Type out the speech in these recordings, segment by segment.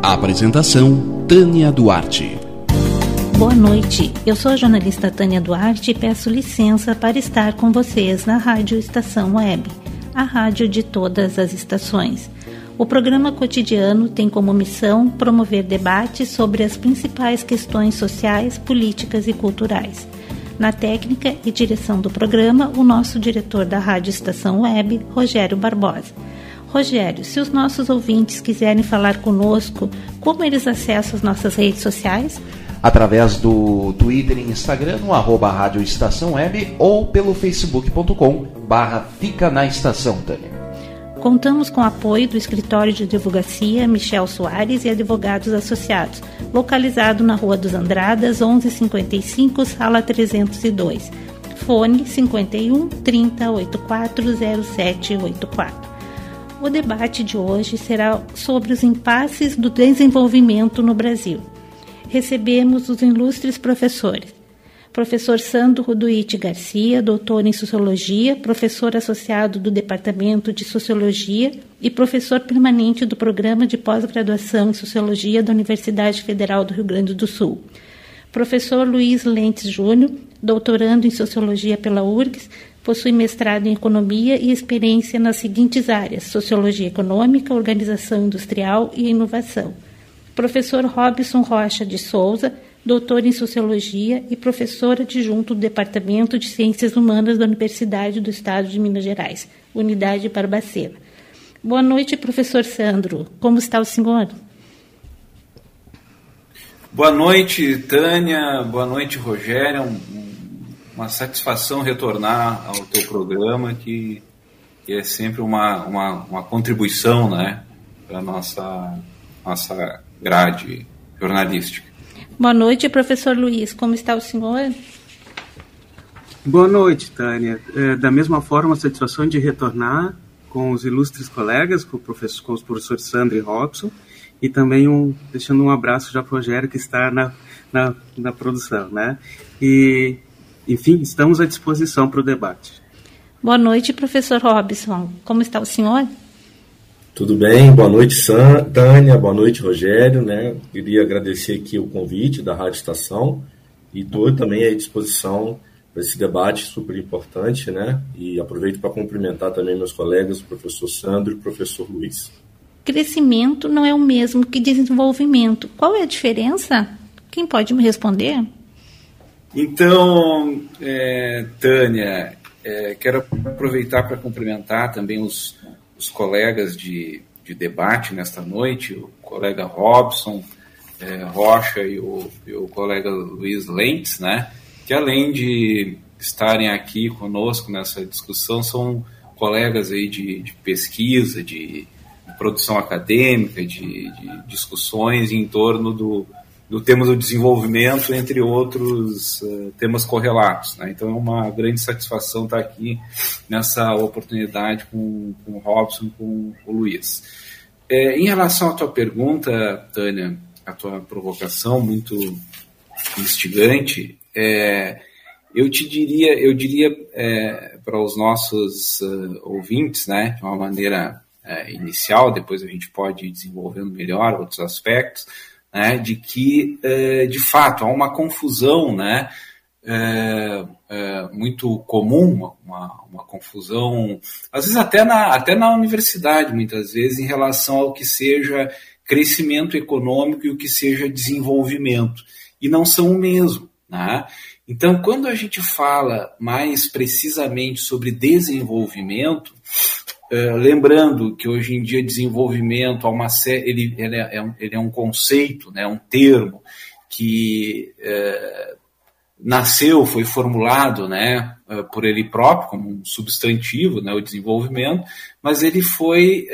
Apresentação, Tânia Duarte. Boa noite, eu sou a jornalista Tânia Duarte e peço licença para estar com vocês na Rádio Estação Web, a rádio de todas as estações. O programa cotidiano tem como missão promover debates sobre as principais questões sociais, políticas e culturais. Na técnica e direção do programa, o nosso diretor da Rádio Estação Web, Rogério Barbosa. Rogério, se os nossos ouvintes quiserem falar conosco, como eles acessam as nossas redes sociais? Através do Twitter e Instagram, no arroba Rádio Estação Web, ou pelo facebook.com/Fica na Estação, Tânia. Contamos com o apoio do Escritório de Advocacia Michel Soares e Advogados Associados, localizado na Rua dos Andradas, 1155, sala 302. Fone 51 30 840784. O debate de hoje será sobre os impasses do desenvolvimento no Brasil. Recebemos os ilustres professores. Professor Sandro Ruduit Garcia, doutor em Sociologia, professor associado do Departamento de Sociologia e professor permanente do Programa de Pós-Graduação em Sociologia da Universidade Federal do Rio Grande do Sul. Professor Luiz Lentes Júnior, doutorando em Sociologia pela URGS, possui mestrado em Economia e experiência nas seguintes áreas: Sociologia Econômica, Organização Industrial e Inovação. Professor Robson Rocha de Souza, doutor em Sociologia e professor adjunto do Departamento de Ciências Humanas da Universidade do Estado de Minas Gerais, Unidade Barbacena. Boa noite, professor Sandro. Como está o senhor? Boa noite, Tânia. Boa noite, Rogério. Uma satisfação retornar ao teu programa, que é sempre uma contribuição, né, para a nossa grade jornalística. Boa noite, professor Luiz. Como está o senhor? Boa noite, Tânia. Da mesma forma, a satisfação de retornar com os ilustres colegas, com os professores Sandro e Robson, e também deixando um abraço já para o Rogério, que está na produção, né? E... enfim, estamos à disposição para o debate. Boa noite, professor Robson. Como está o senhor? Tudo bem, boa noite, Tânia, boa noite, Rogério, né? Queria agradecer aqui o convite da Rádio Estação e estou também à disposição para esse debate super importante, né? E aproveito para cumprimentar também meus colegas, o professor Sandro e o professor Luiz. Crescimento não é o mesmo que desenvolvimento. Qual é a diferença? Quem pode me responder? Então, Tânia, quero aproveitar para cumprimentar também os colegas de debate nesta noite, o colega Robson Rocha e o colega Luiz Lentes, né, que além de estarem aqui conosco nessa discussão, são colegas aí de pesquisa, de produção acadêmica, de discussões em torno do tema do desenvolvimento, entre outros temas correlatos, né? Então é uma grande satisfação estar aqui nessa oportunidade com o Robson e com o Luiz. Em relação à tua pergunta, Tânia, a tua provocação muito instigante, eu diria para os nossos ouvintes, né, de uma maneira inicial, depois a gente pode ir desenvolvendo melhor outros aspectos, né, de que, de fato, há uma confusão, né, muito comum, uma confusão, às vezes até na universidade, muitas vezes, em relação ao que seja crescimento econômico e o que seja desenvolvimento, e não são o mesmo, né? Então, quando a gente fala mais precisamente sobre desenvolvimento, lembrando que hoje em dia desenvolvimento ele é um conceito, né, um termo que nasceu, foi formulado, né, por ele próprio, como um substantivo, né, o desenvolvimento, mas ele foi,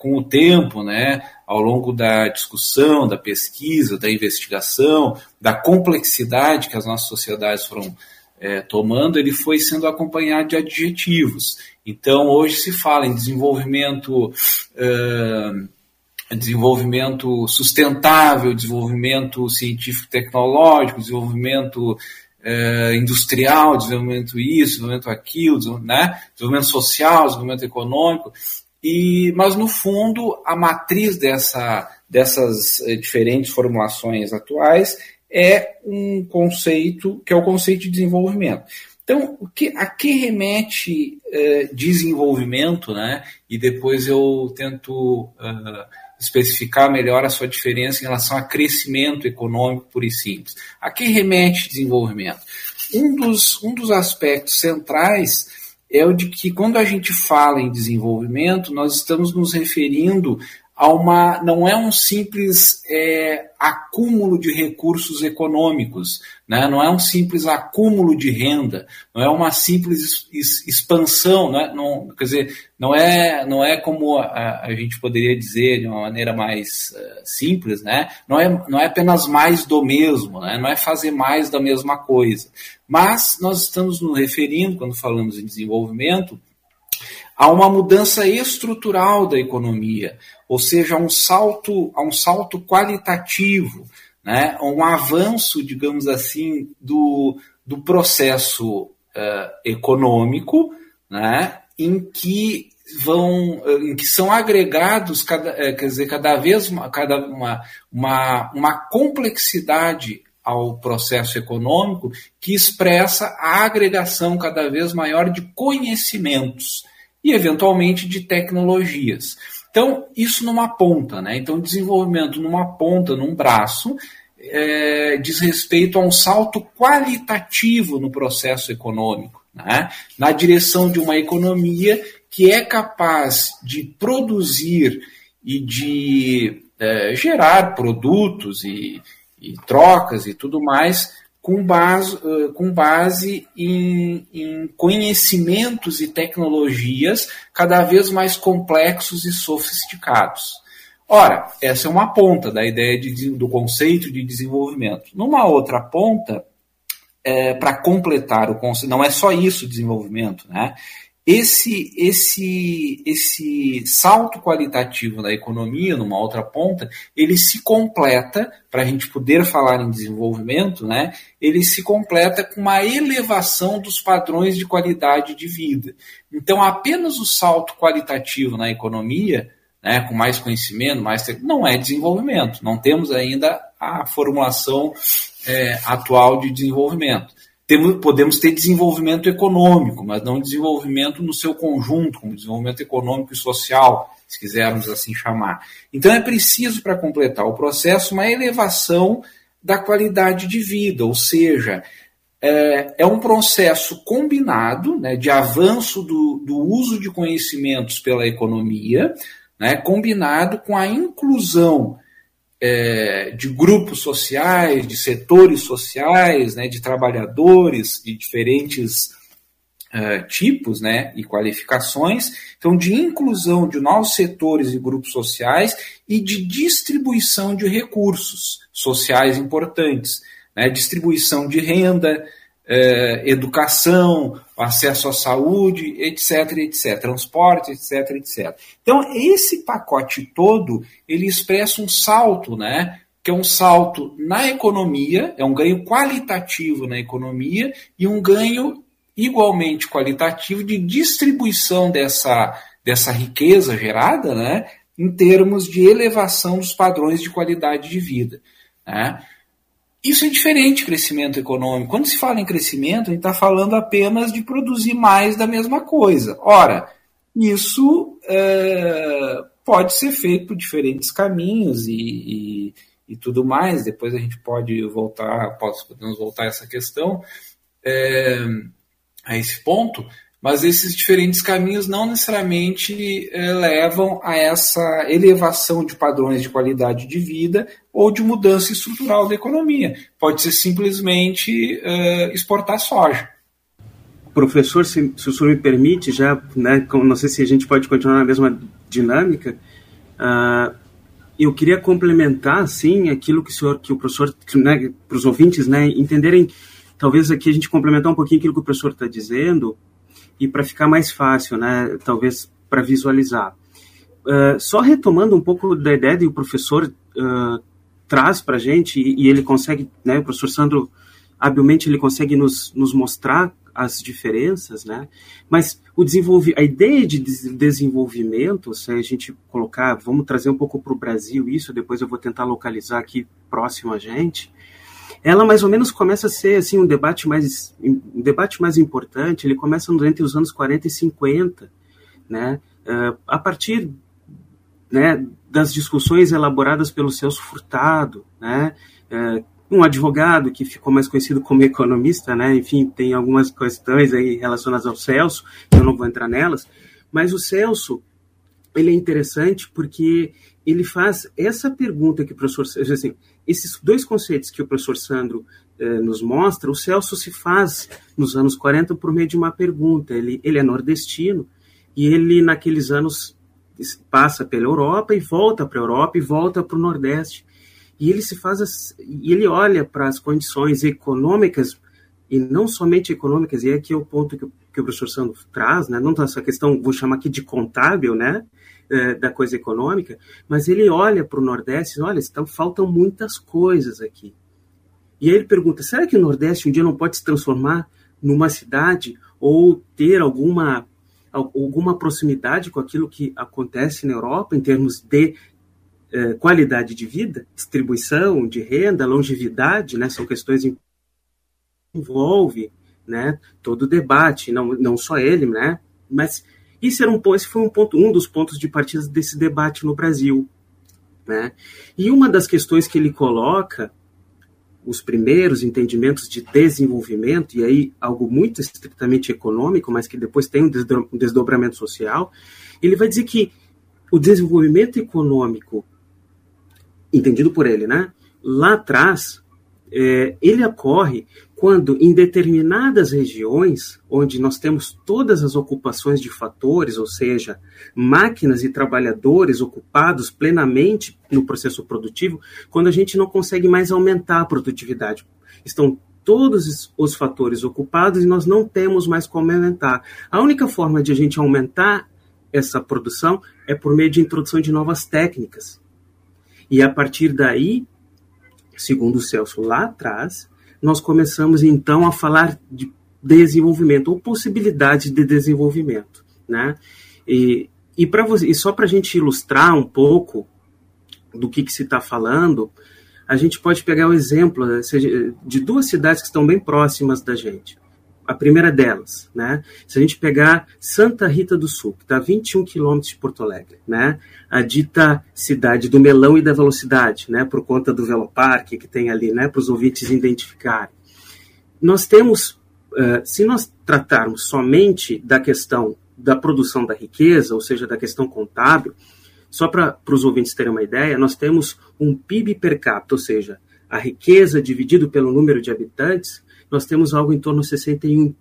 com o tempo, né, ao longo da discussão, da pesquisa, da investigação, da complexidade que as nossas sociedades foram tomando, ele foi sendo acompanhado de adjetivos. Então, hoje se fala em desenvolvimento sustentável, desenvolvimento científico-tecnológico, desenvolvimento industrial, desenvolvimento isso, desenvolvimento aquilo, né? Desenvolvimento social, desenvolvimento econômico. Mas, no fundo, a matriz dessas diferentes formulações atuais é um conceito, que é o conceito de desenvolvimento. Então, a que remete desenvolvimento, né? E depois eu tento especificar melhor a sua diferença em relação a crescimento econômico puro e simples. A que remete desenvolvimento? Um dos aspectos centrais é o de que, quando a gente fala em desenvolvimento, nós estamos nos referindo a não é um simples acúmulo de recursos econômicos, né? Não é um simples acúmulo de renda, não é uma simples expansão, né? Não, quer dizer, não é como a gente poderia dizer de uma maneira mais simples, né? Não é apenas mais do mesmo, né? Não é fazer mais da mesma coisa. Mas nós estamos nos referindo, quando falamos em desenvolvimento, há uma mudança estrutural da economia, ou seja, há um salto qualitativo, né? Um avanço, digamos assim, do processo econômico, né? Em que são agregados cada vez uma complexidade ao processo econômico, que expressa a agregação cada vez maior de conhecimentos e, eventualmente, de tecnologias. Então, isso numa ponta, né? Então, desenvolvimento numa ponta, num braço, diz respeito a um salto qualitativo no processo econômico, né? Na direção de uma economia que é capaz de produzir e de gerar produtos e trocas e tudo mais, com base em conhecimentos e tecnologias cada vez mais complexos e sofisticados. Ora, essa é uma ponta da ideia do conceito de desenvolvimento. Numa outra ponta, para completar o conceito, não é só isso o desenvolvimento, né? Esse salto qualitativo da economia, numa outra ponta, ele se completa, para a gente poder falar em desenvolvimento, né? Ele se completa com uma elevação dos padrões de qualidade de vida. Então, apenas o salto qualitativo na economia, né, com mais conhecimento, não é desenvolvimento. Não temos ainda a formulação atual de desenvolvimento. Podemos ter desenvolvimento econômico, mas não desenvolvimento no seu conjunto, como desenvolvimento econômico e social, se quisermos assim chamar. Então é preciso, para completar o processo, uma elevação da qualidade de vida, ou seja, é um processo combinado, né, de avanço do uso de conhecimentos pela economia, né, combinado com a inclusão de grupos sociais, de setores sociais, né, de trabalhadores de diferentes tipos, né, e qualificações, então de inclusão de novos setores e grupos sociais e de distribuição de recursos sociais importantes, né, distribuição de renda, educação, acesso à saúde, etc, etc, transporte, etc, etc. Então, esse pacote todo, ele expressa um salto, né? Que é um salto na economia, é um ganho qualitativo na economia e um ganho igualmente qualitativo de distribuição dessa riqueza gerada, né? Em termos de elevação dos padrões de qualidade de vida, né? Isso é diferente de crescimento econômico. Quando se fala em crescimento, a gente está falando apenas de produzir mais da mesma coisa. Ora, isso pode ser feito por diferentes caminhos e tudo mais. Depois a gente pode podemos voltar a essa questão, a esse ponto. Mas esses diferentes caminhos não necessariamente levam a essa elevação de padrões de qualidade de vida ou de mudança estrutural da economia. Pode ser simplesmente exportar soja. Professor, se o senhor me permite, já, né, não sei se a gente pode continuar na mesma dinâmica, eu queria complementar, assim, aquilo que o professor, né, para os ouvintes, né, entenderem, talvez aqui a gente complementar um pouquinho aquilo que o professor está dizendo, e para ficar mais fácil, né, talvez para visualizar. Só retomando um pouco da ideia que o professor traz para a gente, e ele consegue, né, o professor Sandro, habilmente, ele consegue nos mostrar as diferenças, né, mas a ideia de desenvolvimento, se a gente colocar, vamos trazer um pouco para o Brasil isso, depois eu vou tentar localizar aqui próximo a gente, ela mais ou menos começa a ser assim, um debate mais importante, ele começa entre os anos 40 e 50, né? A partir, né, das discussões elaboradas pelo Celso Furtado, né? Um advogado que ficou mais conhecido como economista, né? Enfim, tem algumas questões aí relacionadas ao Celso, eu não vou entrar nelas, mas o Celso, ele é interessante porque ele faz essa pergunta que o professor... Assim, esses dois conceitos que o professor Sandro nos mostra, o Celso se faz nos anos 40 por meio de uma pergunta. Ele é nordestino e ele, naqueles anos, passa pela Europa e volta para a Europa e volta para o Nordeste. E ele se faz... ele olha para as condições econômicas, e não somente econômicas, e aqui é o ponto que o professor Sandro traz, né? Não essa questão, vou chamar aqui de contábil, né? Da coisa econômica, mas ele olha para o Nordeste e olha, então faltam muitas coisas aqui. E aí ele pergunta, será que o Nordeste um dia não pode se transformar numa cidade ou ter alguma proximidade com aquilo que acontece na Europa em termos de qualidade de vida, distribuição de renda, longevidade, né? São questões que envolvem, né, todo o debate, não só ele, né? Mas... esse foi um dos pontos de partida desse debate no Brasil, né? E uma das questões que ele coloca, os primeiros entendimentos de desenvolvimento, e aí algo muito estritamente econômico, mas que depois tem um desdobramento social, ele vai dizer que o desenvolvimento econômico, entendido por ele, né, lá atrás, ele ocorre quando em determinadas regiões, onde nós temos todas as ocupações de fatores, ou seja, máquinas e trabalhadores ocupados plenamente no processo produtivo, quando a gente não consegue mais aumentar a produtividade. Estão todos os fatores ocupados e nós não temos mais como aumentar. A única forma de a gente aumentar essa produção é por meio de introdução de novas técnicas. E a partir daí, segundo o Celso, lá atrás, nós começamos, então, a falar de desenvolvimento, ou possibilidade de desenvolvimento, né? E só para a gente ilustrar um pouco do que se está falando, a gente pode pegar o exemplo de duas cidades que estão bem próximas da gente. A primeira delas, né? Se a gente pegar Santa Rita do Sul, que está a 21 quilômetros de Porto Alegre, né? A dita cidade do melão e da velocidade, né? Por conta do Veloparque que tem ali, né? Para os ouvintes identificarem. Nós temos, se nós tratarmos somente da questão da produção da riqueza, ou seja, da questão contábil, só para os ouvintes terem uma ideia, nós temos um PIB per capita, ou seja, a riqueza dividido pelo número de habitantes, nós temos algo em torno de 61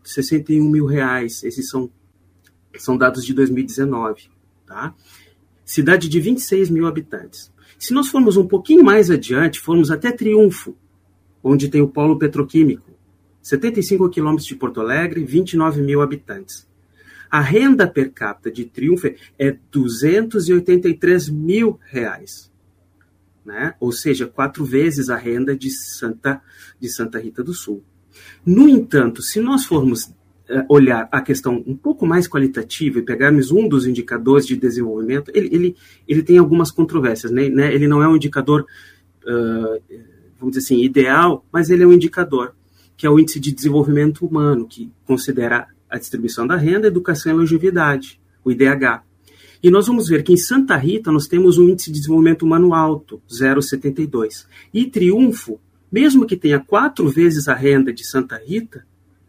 mil reais. Esses são dados de 2019. Tá? Cidade de 26 mil habitantes. Se nós formos um pouquinho mais adiante, formos até Triunfo, onde tem o polo petroquímico, 75 quilômetros de Porto Alegre, 29 mil habitantes. A renda per capita de Triunfo é 283 mil reais. Né? Ou seja, 4 vezes a renda de Santa Rita do Sul. No entanto, se nós formos olhar a questão um pouco mais qualitativa e pegarmos um dos indicadores de desenvolvimento, ele tem algumas controvérsias, né? Ele não é um indicador, vamos dizer assim, ideal, mas ele é um indicador, que é o Índice de Desenvolvimento Humano, que considera a distribuição da renda, educação e longevidade, o IDH. E nós vamos ver que em Santa Rita nós temos um Índice de Desenvolvimento Humano alto, 0,72, e Triunfo, mesmo que tenha 4 vezes a renda de Santa Rita,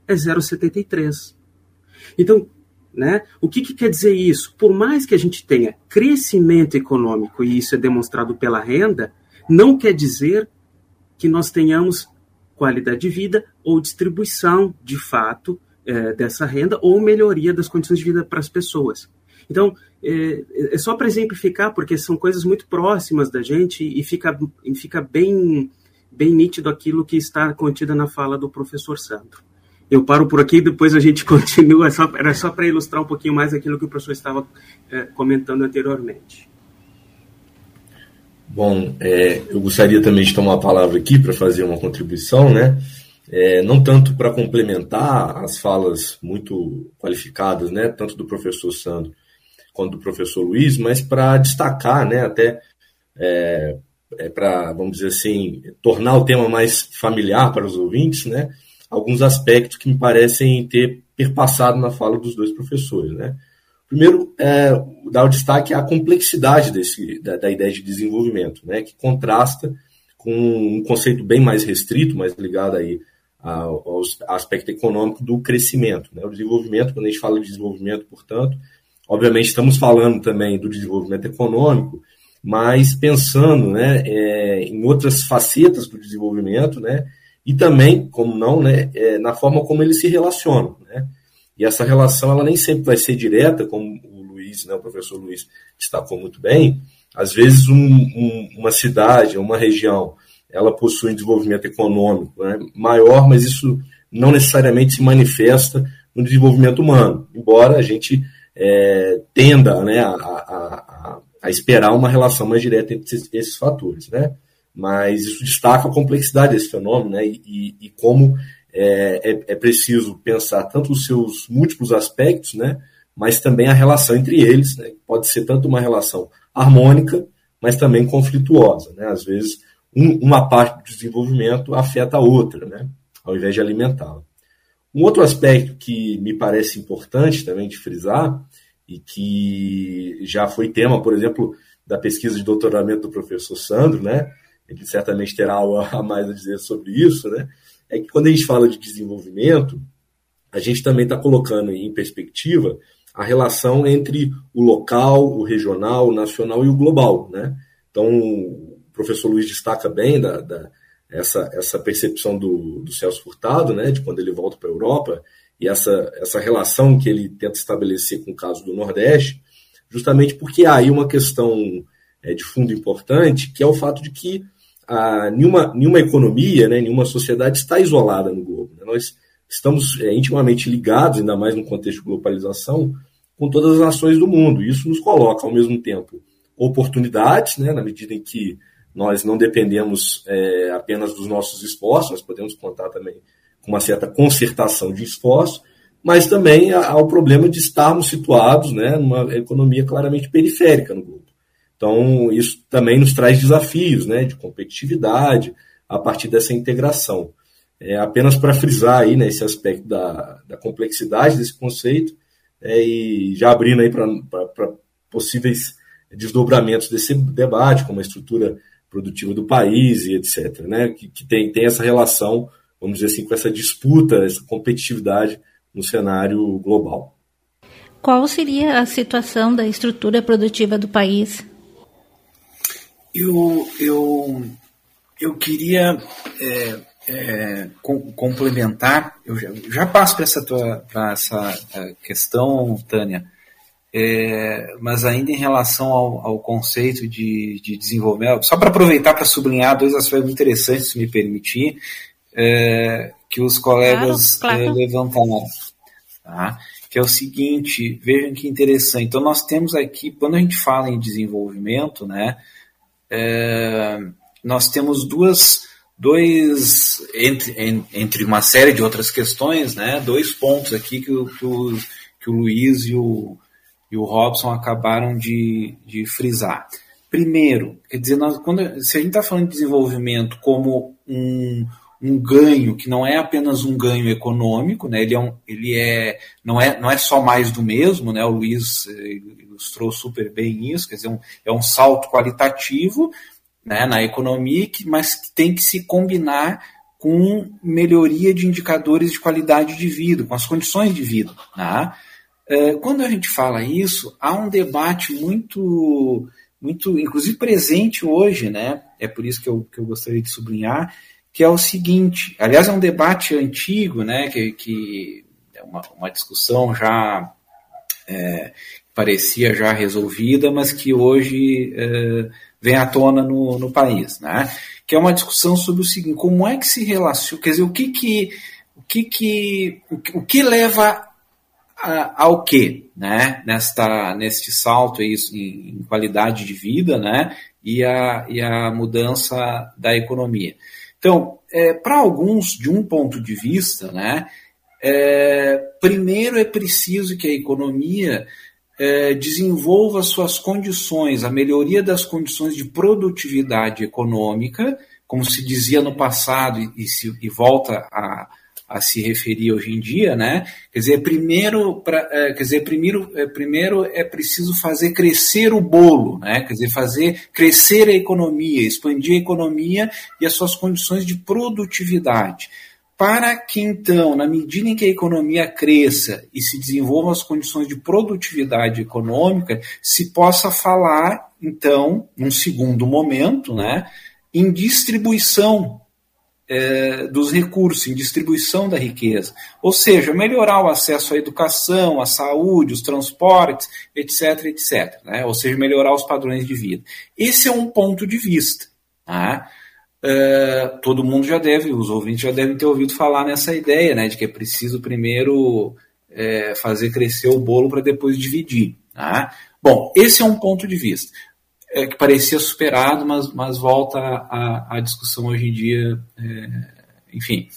é 0,73. Então, Né? O que, que quer dizer isso? Por mais que a gente tenha crescimento econômico, e isso é demonstrado pela renda, não quer dizer que nós tenhamos qualidade de vida ou distribuição, de fato, dessa renda ou melhoria das condições de vida para as pessoas. Então, é só para exemplificar, porque são coisas muito próximas da gente e fica bem, bem nítido aquilo que está contida na fala do professor Sandro. Eu paro por aqui e depois a gente continua, era só para ilustrar um pouquinho mais aquilo que o professor estava comentando anteriormente. Bom, eu gostaria também de tomar a palavra aqui para fazer uma contribuição, né? Não tanto para complementar as falas muito qualificadas, né, tanto do professor Sandro quanto do professor Luiz, mas para destacar, né, até para, vamos dizer assim, tornar o tema mais familiar para os ouvintes, né, alguns aspectos que me parecem ter perpassado na fala dos dois professores. Né? Primeiro, dar o destaque à complexidade da ideia de desenvolvimento, né, que contrasta com um conceito bem mais restrito, mais ligado aí ao aspecto econômico do crescimento, né? O desenvolvimento, quando a gente fala de desenvolvimento, portanto, obviamente estamos falando também do desenvolvimento econômico, mas pensando, né, em outras facetas do desenvolvimento, né, e também, como não, né, na forma como eles se relacionam, né? E essa relação ela nem sempre vai ser direta, como o Luiz, né, o professor Luiz destacou muito bem. Às vezes, uma cidade, uma região, ela possui um desenvolvimento econômico, né, maior, mas isso não necessariamente se manifesta no desenvolvimento humano, embora a gente tenda, né, a esperar uma relação mais direta entre esses fatores. Né? Mas isso destaca a complexidade desse fenômeno, né, e como é preciso pensar tanto os seus múltiplos aspectos, né, mas também a relação entre eles, né, pode ser tanto uma relação harmônica, mas também conflituosa. Né? Às vezes, uma parte do desenvolvimento afeta a outra, né, ao invés de alimentá-la. Um outro aspecto que me parece importante também de frisar, e que já foi tema, por exemplo, da pesquisa de doutoramento do professor Sandro, né, ele certamente terá algo a mais a dizer sobre isso, né, é que quando a gente fala de desenvolvimento, a gente também está colocando em perspectiva a relação entre o local, o regional, o nacional e o global. Né? Então, o professor Luiz destaca bem essa percepção do Celso Furtado, né, de quando ele volta para a Europa, e essa relação que ele tenta estabelecer com o caso do Nordeste, justamente porque há aí uma questão de fundo importante, que é o fato de que nenhuma economia, né, nenhuma sociedade está isolada no globo. Né? Nós estamos intimamente ligados, ainda mais no contexto de globalização, com todas as nações do mundo. Isso nos coloca, ao mesmo tempo, oportunidades, né, na medida em que nós não dependemos apenas dos nossos esforços, nós podemos contar também com uma certa concertação de esforços, mas também há o problema de estarmos situados, né, numa economia claramente periférica no globo. Então, isso também nos traz desafios, né, de competitividade a partir dessa integração. Apenas para frisar aí, né, esse aspecto da complexidade desse conceito, e já abrindo aí para possíveis desdobramentos desse debate, como a estrutura produtiva do país e etc., né, que tem essa relação, vamos dizer assim, com essa disputa, essa competitividade no cenário global. Qual seria a situação da estrutura produtiva do país? Eu queria... complementar, eu já passo para essa questão, Tânia, mas ainda em relação ao conceito de desenvolvimento, só para aproveitar para sublinhar dois aspectos interessantes, se me permitir, que os colegas claro. Levantaram, tá? Que é o seguinte, vejam que interessante, então nós temos aqui, quando a gente fala em desenvolvimento, né, nós temos dois, entre uma série de outras questões, né, dois pontos aqui que o Luiz e o Robson acabaram de frisar. Primeiro, quer dizer, se a gente está falando de desenvolvimento como um ganho, que não é apenas um ganho econômico, né, não é só mais do mesmo, né, o Luiz ilustrou super bem isso, quer dizer, é um salto qualitativo, né, na economia, mas que tem que se combinar com melhoria de indicadores de qualidade de vida, com as condições de vida. Né? Quando a gente fala isso, há um debate muito, muito inclusive presente hoje, né? É por isso que eu gostaria de sublinhar, que é o seguinte, aliás, é um debate antigo, né? Que é uma discussão já parecia já resolvida, mas que hoje vem à tona no país, né? Que é uma discussão sobre o seguinte, como é que se relaciona, quer dizer, o que leva ao quê, né? Neste salto aí, em qualidade de vida, né? E a mudança da economia. Então, para alguns, de um ponto de vista, né? Primeiro é preciso que a economia desenvolva suas condições, a melhoria das condições de produtividade econômica, como se dizia no passado e volta a se referir hoje em dia, né? Quer dizer, primeiro é preciso fazer crescer o bolo, né? Quer dizer, fazer crescer a economia, expandir a economia e as suas condições de produtividade, para que, então, na medida em que a economia cresça e se desenvolvam as condições de produtividade econômica, se possa falar, então, num segundo momento, né, em distribuição dos recursos, em distribuição da riqueza. Ou seja, melhorar o acesso à educação, à saúde, os transportes, etc., etc., né? Ou seja, melhorar os padrões de vida. Esse é um ponto de vista. Tá? Todo mundo já deve, os ouvintes já devem ter ouvido falar nessa ideia, né, de que é preciso primeiro fazer crescer o bolo para depois dividir. Tá? Bom, esse é um ponto de vista. Que parecia superado, mas volta à discussão hoje em dia. Enfim.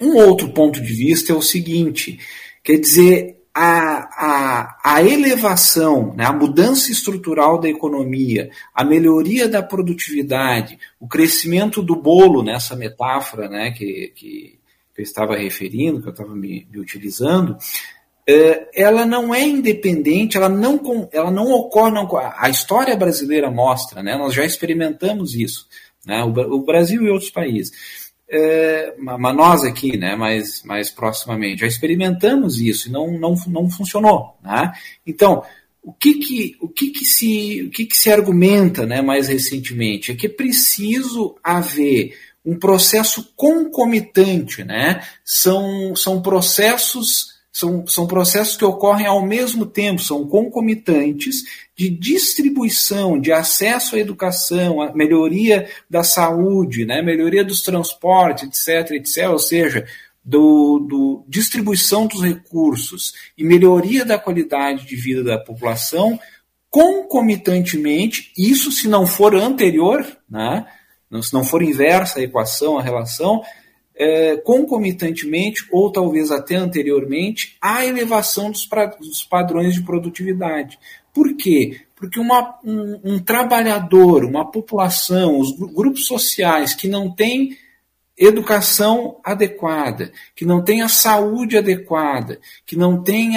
Um outro ponto de vista é o seguinte, quer dizer, a elevação, né, a mudança estrutural da economia, a melhoria da produtividade, o crescimento do bolo, nessa metáfora, né, que eu estava referindo, que eu estava me utilizando, ela não é independente, ela não ocorre. Não, a história brasileira mostra, né? Nós já experimentamos isso, né? O Brasil e outros países, mas nós aqui, né? mais proximamente, já experimentamos isso e não funcionou, né? Então, o que se argumenta, né, mais recentemente, é que é preciso haver um processo concomitante, né? São processos que ocorrem ao mesmo tempo, são concomitantes, de distribuição, de acesso à educação, a melhoria da saúde, né, melhoria dos transportes, etc., etc., ou seja, distribuição dos recursos e melhoria da qualidade de vida da população, concomitantemente, isso se não for anterior, né, se não for inversa a equação, a relação, concomitantemente, ou talvez até anteriormente, à elevação dos padrões de produtividade. Por quê? Porque um trabalhador, uma população, os grupos sociais que não têm educação adequada, que não têm a saúde adequada, que não têm,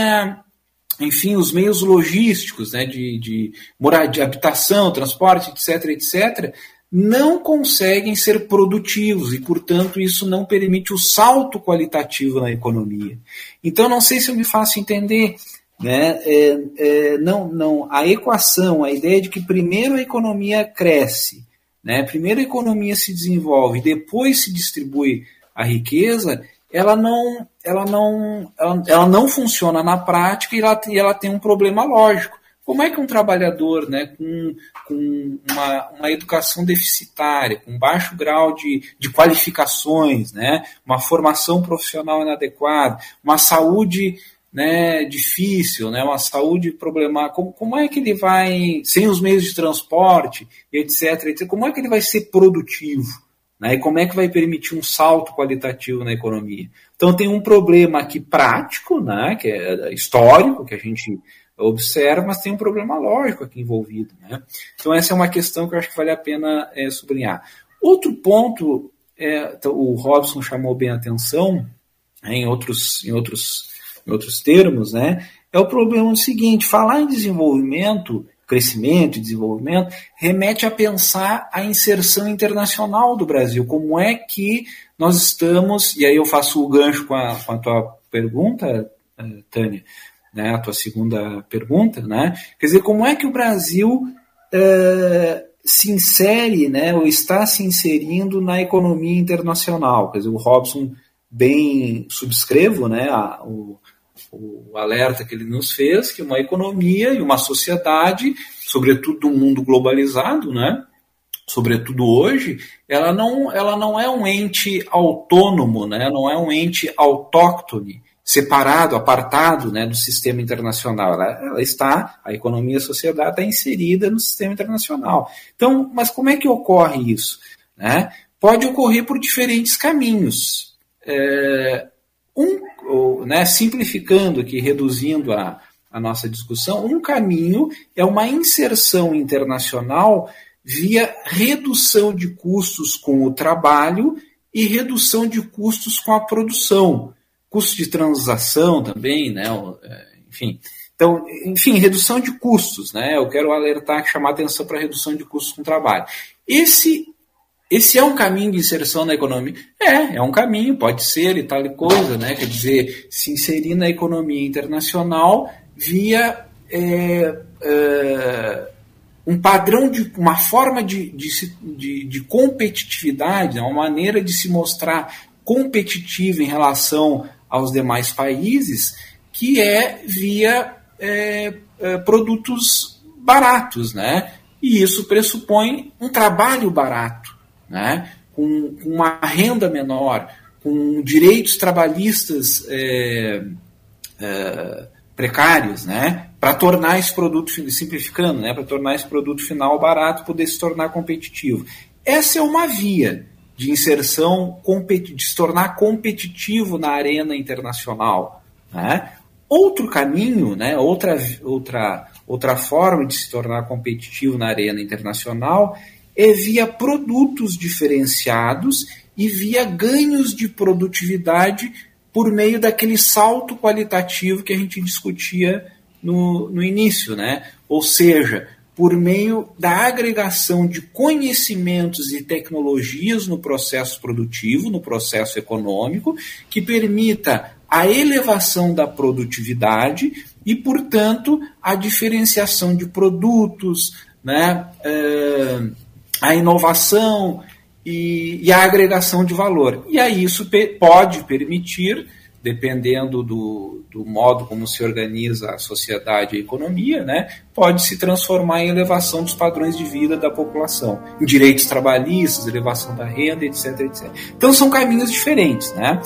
enfim, os meios logísticos, né, de moradia, habitação, transporte, etc., etc., não conseguem ser produtivos e, portanto, isso não permite o salto qualitativo na economia. Então, não sei se eu me faço entender, né? A equação, a ideia de que primeiro a economia cresce, né? Primeiro a economia se desenvolve, depois se distribui a riqueza, ela não funciona na prática e ela tem um problema lógico. Como é que um trabalhador, né, com uma educação deficitária, com baixo grau de qualificações, né, uma formação profissional inadequada, uma saúde, né, difícil, né, uma saúde problemática, como é que ele vai, sem os meios de transporte, etc., etc., como é que ele vai ser produtivo? Né, e como é que vai permitir um salto qualitativo na economia? Então tem um problema aqui prático, né, que é histórico, que a gente observa, mas tem um problema lógico aqui envolvido, né? Então essa é uma questão que eu acho que vale a pena sublinhar. Outro ponto, o Robson chamou bem a atenção, né, em outros termos, né, é o problema seguinte: falar em desenvolvimento, crescimento e desenvolvimento, remete a pensar a inserção internacional do Brasil. Como é que nós estamos, e aí eu faço o gancho com a tua pergunta, Tânia, né, a tua segunda pergunta, né? Quer dizer, como é que o Brasil se insere, né, ou está se inserindo na economia internacional? Quer dizer, o Robson bem subscrevo, né, o alerta que ele nos fez, que uma economia e uma sociedade, sobretudo um mundo globalizado, né, sobretudo hoje, ela não é um ente autônomo, né, não é um ente autóctone, separado, apartado, né, do sistema internacional. Ela está, a economia e a sociedade está inserida no sistema internacional. Então, mas como é que ocorre isso? Né? Pode ocorrer por diferentes caminhos. Né, simplificando aqui, reduzindo a nossa discussão, um caminho é uma inserção internacional via redução de custos com o trabalho e redução de custos com a produção. Custo de transação também, né? Enfim. Então, enfim, redução de custos, né? Eu quero alertar, chamar a atenção para a redução de custos com o trabalho. Esse é um caminho de inserção na economia? É um caminho, pode ser e tal e coisa, né? Quer dizer, se inserir na economia internacional via um padrão, de uma forma de competitividade, uma maneira de se mostrar competitivo em relação aos demais países, que é via produtos baratos, né? E isso pressupõe um trabalho barato, né? Com uma renda menor, com direitos trabalhistas precários, né? Para tornar esse produto, simplificando, né? Para tornar esse produto final barato, poder se tornar competitivo. Essa é uma via de inserção, de se tornar competitivo na arena internacional, né? Outro caminho, né? Outra forma de se tornar competitivo na arena internacional é via produtos diferenciados e via ganhos de produtividade por meio daquele salto qualitativo que a gente discutia no início, né? Ou seja, por meio da agregação de conhecimentos e tecnologias no processo produtivo, no processo econômico, que permita a elevação da produtividade e, portanto, a diferenciação de produtos, né? A inovação e a agregação de valor. E aí isso pode permitir, dependendo do modo como se organiza a sociedade e a economia, né, pode se transformar em elevação dos padrões de vida da população, em direitos trabalhistas, elevação da renda, etc, etc. Então são caminhos diferentes, né?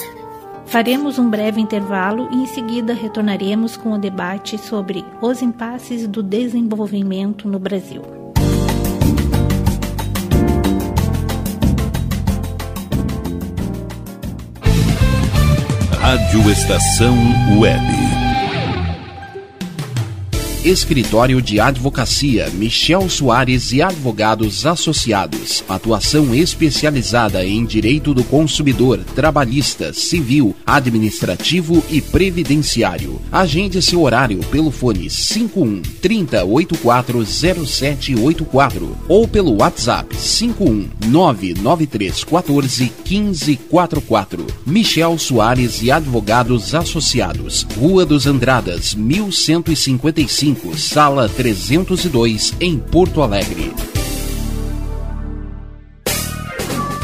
Faremos um breve intervalo e em seguida retornaremos com o debate sobre os impasses do desenvolvimento no Brasil. Rádio Estação Web. Escritório de Advocacia Michel Soares e Advogados Associados. Atuação especializada em direito do consumidor, trabalhista, civil, administrativo e previdenciário. Agende seu horário pelo fone 51-3084-0784 ou pelo WhatsApp 51-99314-1544. Michel Soares e Advogados Associados. Rua dos Andradas, 1155. Sala 302, em Porto Alegre.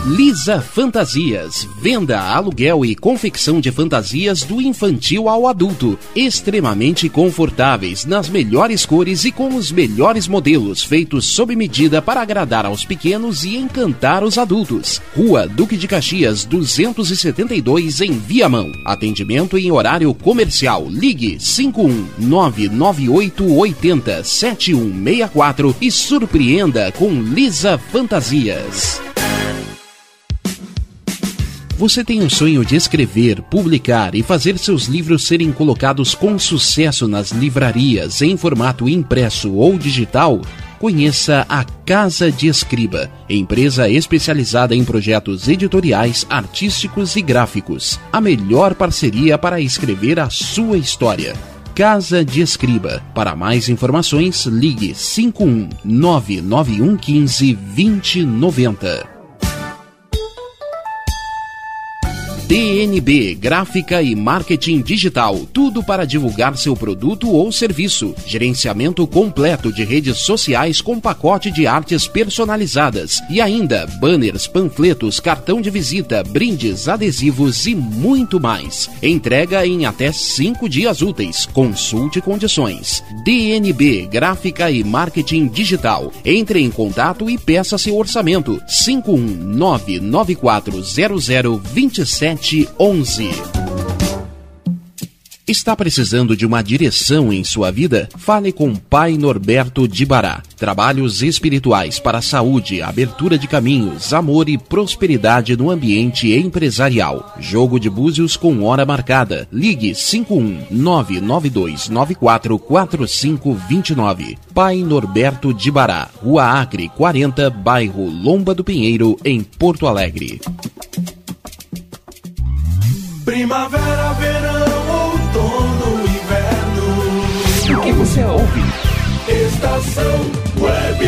Lisa Fantasias, venda, aluguel e confecção de fantasias do infantil ao adulto, extremamente confortáveis, nas melhores cores e com os melhores modelos, feitos sob medida para agradar aos pequenos e encantar os adultos. Rua Duque de Caxias, 272, em Viamão. Atendimento em horário comercial. Ligue 51998807164 e surpreenda com Lisa Fantasias. Você tem um sonho de escrever, publicar e fazer seus livros serem colocados com sucesso nas livrarias em formato impresso ou digital? Conheça a Casa de Escriba, empresa especializada em projetos editoriais, artísticos e gráficos. A melhor parceria para escrever a sua história. Casa de Escriba. Para mais informações, ligue 51991152090. DNB, gráfica e marketing digital, tudo para divulgar seu produto ou serviço. Gerenciamento completo de redes sociais com pacote de artes personalizadas e ainda banners, panfletos, cartão de visita, brindes, adesivos e muito mais. Entrega em até 5 dias úteis. Consulte condições. DNB, gráfica e marketing digital. Entre em contato e peça seu orçamento. 51994002711. Está precisando de uma direção em sua vida? Fale com Pai Norberto de Bará. Trabalhos espirituais para a saúde, abertura de caminhos, amor e prosperidade no ambiente empresarial. Jogo de búzios com hora marcada. Ligue 51992944529. Pai Norberto de Bará, Rua Acre 40, bairro Lomba do Pinheiro, em Porto Alegre. Primavera, verão, outono, inverno. O que você ouve? Estação Web.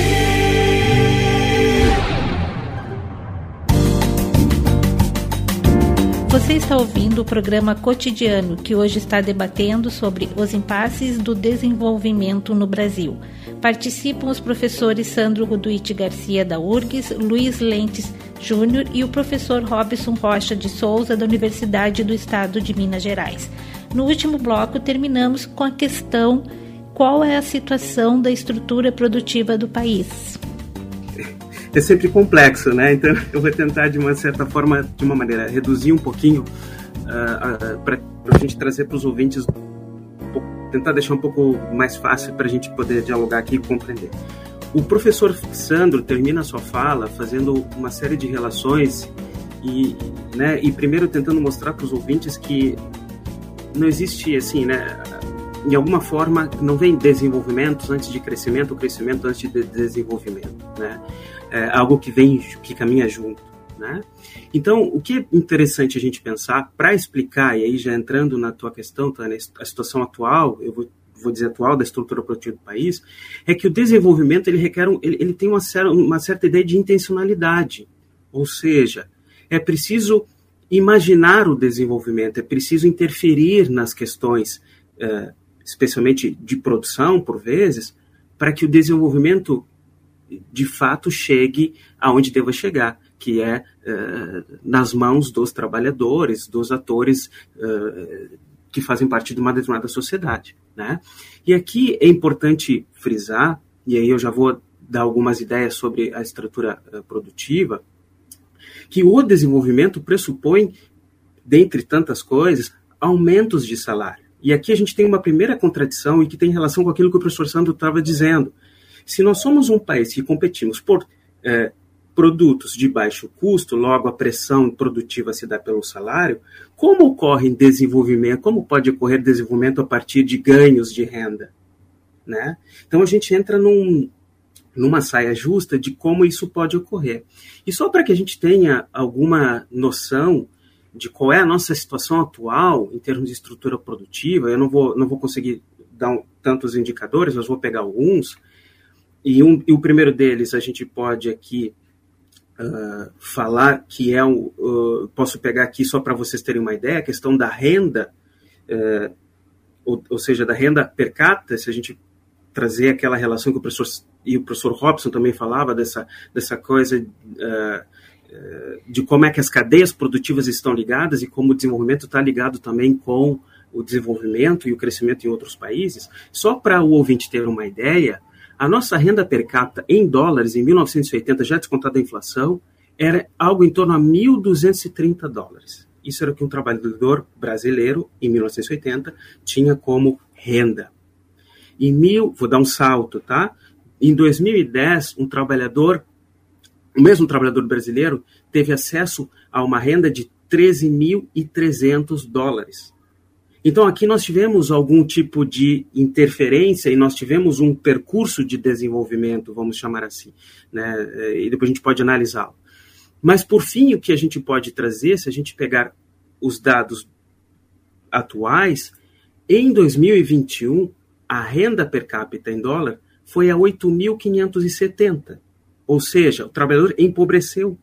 Você está ouvindo o programa Cotidiano, que hoje está debatendo sobre os impasses do desenvolvimento no Brasil. Participam os professores Sandro Ruduit Garcia, da URGS, Luiz Lentes Júnior e o professor Robson Rocha de Souza, da Universidade do Estado de Minas Gerais. No último bloco, terminamos com a questão: qual é a situação da estrutura produtiva do país? É sempre complexo, né? Então, eu vou tentar, de uma certa forma, de uma maneira, reduzir um pouquinho para a gente trazer para os ouvintes, tentar deixar um pouco mais fácil para a gente poder dialogar aqui e compreender. O professor Sandro termina a sua fala fazendo uma série de relações e primeiro tentando mostrar para os ouvintes que não existe, assim, né, de alguma forma, não vem desenvolvimento antes de crescimento, ou crescimento antes de desenvolvimento, né? É algo que vem, que caminha junto, né? Então, o que é interessante a gente pensar para explicar, e aí já entrando na tua questão, Tânia, a situação atual, eu vou dizer atual, da estrutura produtiva do país, é que o desenvolvimento ele requer ele tem uma certa ideia de intencionalidade, ou seja, é preciso imaginar o desenvolvimento, é preciso interferir nas questões, especialmente de produção, por vezes, para que o desenvolvimento de fato chegue aonde deva chegar, que é nas mãos dos trabalhadores, dos atores que fazem parte de uma determinada sociedade, né? E aqui é importante frisar, e aí eu já vou dar algumas ideias sobre a estrutura produtiva, que o desenvolvimento pressupõe, dentre tantas coisas, aumentos de salário. E aqui a gente tem uma primeira contradição e que tem relação com aquilo que o professor Sandro estava dizendo. Se nós somos um país que competimos por produtos de baixo custo, logo a pressão produtiva se dá pelo salário, como ocorre desenvolvimento, como pode ocorrer desenvolvimento a partir de ganhos de renda, né? Então a gente entra numa saia justa de como isso pode ocorrer. E só para que a gente tenha alguma noção de qual é a nossa situação atual em termos de estrutura produtiva, eu não vou conseguir dar tantos indicadores, mas vou pegar alguns, e o primeiro deles a gente pode aqui falar que é posso pegar aqui só para vocês terem uma ideia, a questão da renda, ou seja, da renda per capita, se a gente trazer aquela relação que o professor Robson também falava dessa coisa de como é que as cadeias produtivas estão ligadas e como o desenvolvimento está ligado também com o desenvolvimento e o crescimento em outros países. Só para o ouvinte ter uma ideia, a nossa renda per capita em dólares, em 1980, já descontada a inflação, era algo em torno a 1.230 dólares. Isso era o que um trabalhador brasileiro, em 1980, tinha como renda. Vou dar um salto, tá? Em 2010, o mesmo trabalhador brasileiro teve acesso a uma renda de 13.300 dólares. Então, aqui nós tivemos algum tipo de interferência e nós tivemos um percurso de desenvolvimento, vamos chamar assim, né? E depois a gente pode analisá-lo. Mas, por fim, o que a gente pode trazer, se a gente pegar os dados atuais, em 2021, a renda per capita em dólar foi a 8.570. Ou seja, o trabalhador empobreceu.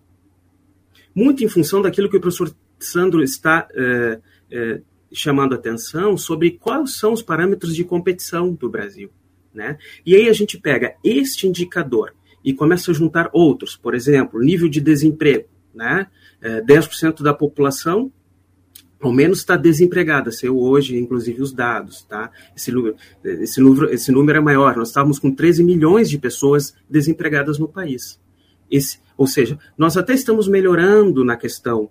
Muito em função daquilo que o professor Sandro está chamando atenção sobre quais são os parâmetros de competição do Brasil, né? E aí a gente pega este indicador e começa a juntar outros, por exemplo, nível de desemprego, né? 10% da população, ao menos, está desempregada, saiu hoje, inclusive, os dados, tá? Esse número é maior, nós estávamos com 13 milhões de pessoas desempregadas no país. Ou seja, nós até estamos melhorando na questão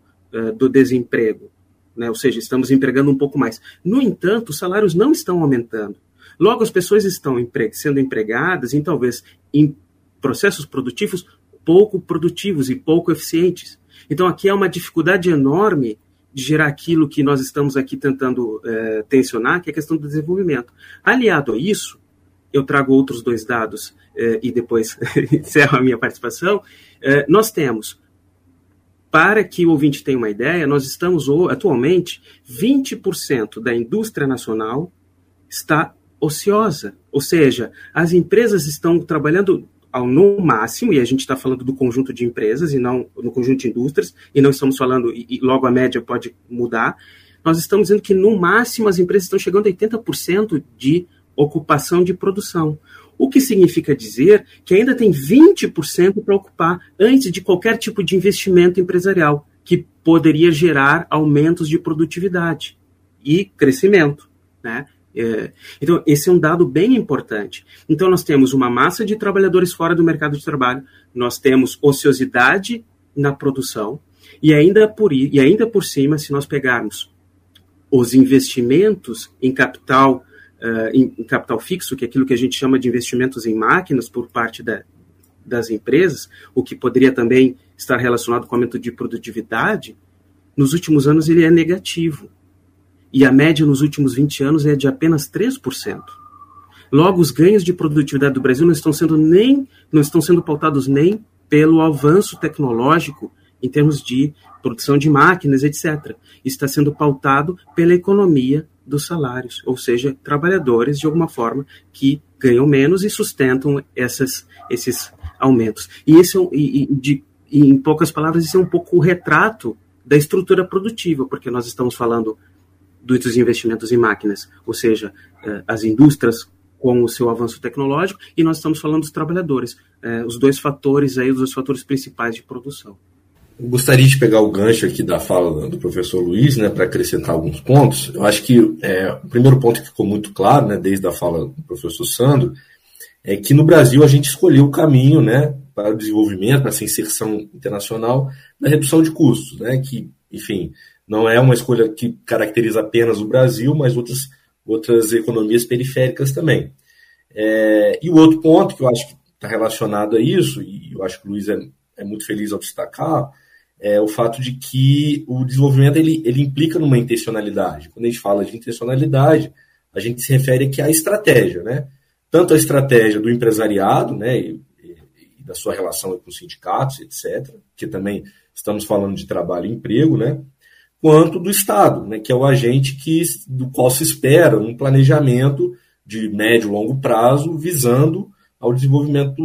do desemprego, né? Ou seja, estamos empregando um pouco mais. No entanto, os salários não estão aumentando. Logo, as pessoas estão sendo empregadas em, talvez, em processos produtivos pouco produtivos e pouco eficientes. Então, aqui é uma dificuldade enorme de gerar aquilo que nós estamos aqui tentando tensionar, que é a questão do desenvolvimento. Aliado a isso, eu trago outros dois dados e depois encerro a minha participação. Nós temos, para que o ouvinte tenha uma ideia, nós estamos atualmente 20% da indústria nacional está ociosa, ou seja, as empresas estão trabalhando no máximo, e a gente está falando do conjunto de empresas e não no conjunto de indústrias, e não estamos falando, e logo a média pode mudar, nós estamos dizendo que no máximo as empresas estão chegando a 80% de ocupação de produção, o que significa dizer que ainda tem 20% para ocupar antes de qualquer tipo de investimento empresarial, que poderia gerar aumentos de produtividade e crescimento, né? Então, esse é um dado bem importante. Então, nós temos uma massa de trabalhadores fora do mercado de trabalho, nós temos ociosidade na produção, e ainda por cima, se nós pegarmos os investimentos em capital fixo, que é aquilo que a gente chama de investimentos em máquinas por parte das empresas, o que poderia também estar relacionado com o aumento de produtividade, nos últimos anos ele é negativo. E a média nos últimos 20 anos é de apenas 3%. Logo, os ganhos de produtividade do Brasil não estão sendo pautados nem pelo avanço tecnológico em termos de produção de máquinas, etc. Está sendo pautado pela economia dos salários, ou seja, trabalhadores, de alguma forma, que ganham menos e sustentam esses aumentos. E em poucas palavras, isso é um pouco o retrato da estrutura produtiva, porque nós estamos falando dos investimentos em máquinas, ou seja, as indústrias com o seu avanço tecnológico, e nós estamos falando dos trabalhadores, os dois fatores principais de produção. Eu gostaria de pegar o gancho aqui da fala do professor Luiz, né, para acrescentar alguns pontos. Eu acho que o primeiro ponto que ficou muito claro, né, desde a fala do professor Sandro, é que no Brasil a gente escolheu o caminho, né, para o desenvolvimento, para essa inserção internacional, na redução de custos, né, que, enfim, não é uma escolha que caracteriza apenas o Brasil, mas outras economias periféricas também. E o outro ponto que eu acho que está relacionado a isso, e eu acho que o Luiz é muito feliz ao destacar, é o fato de que o desenvolvimento ele implica numa intencionalidade. Quando a gente fala de intencionalidade, a gente se refere aqui à estratégia, né? Tanto a estratégia do empresariado, né, e da sua relação com os sindicatos, etc., que também estamos falando de trabalho e emprego, né, quanto do Estado, né, que é o agente do qual se espera um planejamento de médio e longo prazo visando ao desenvolvimento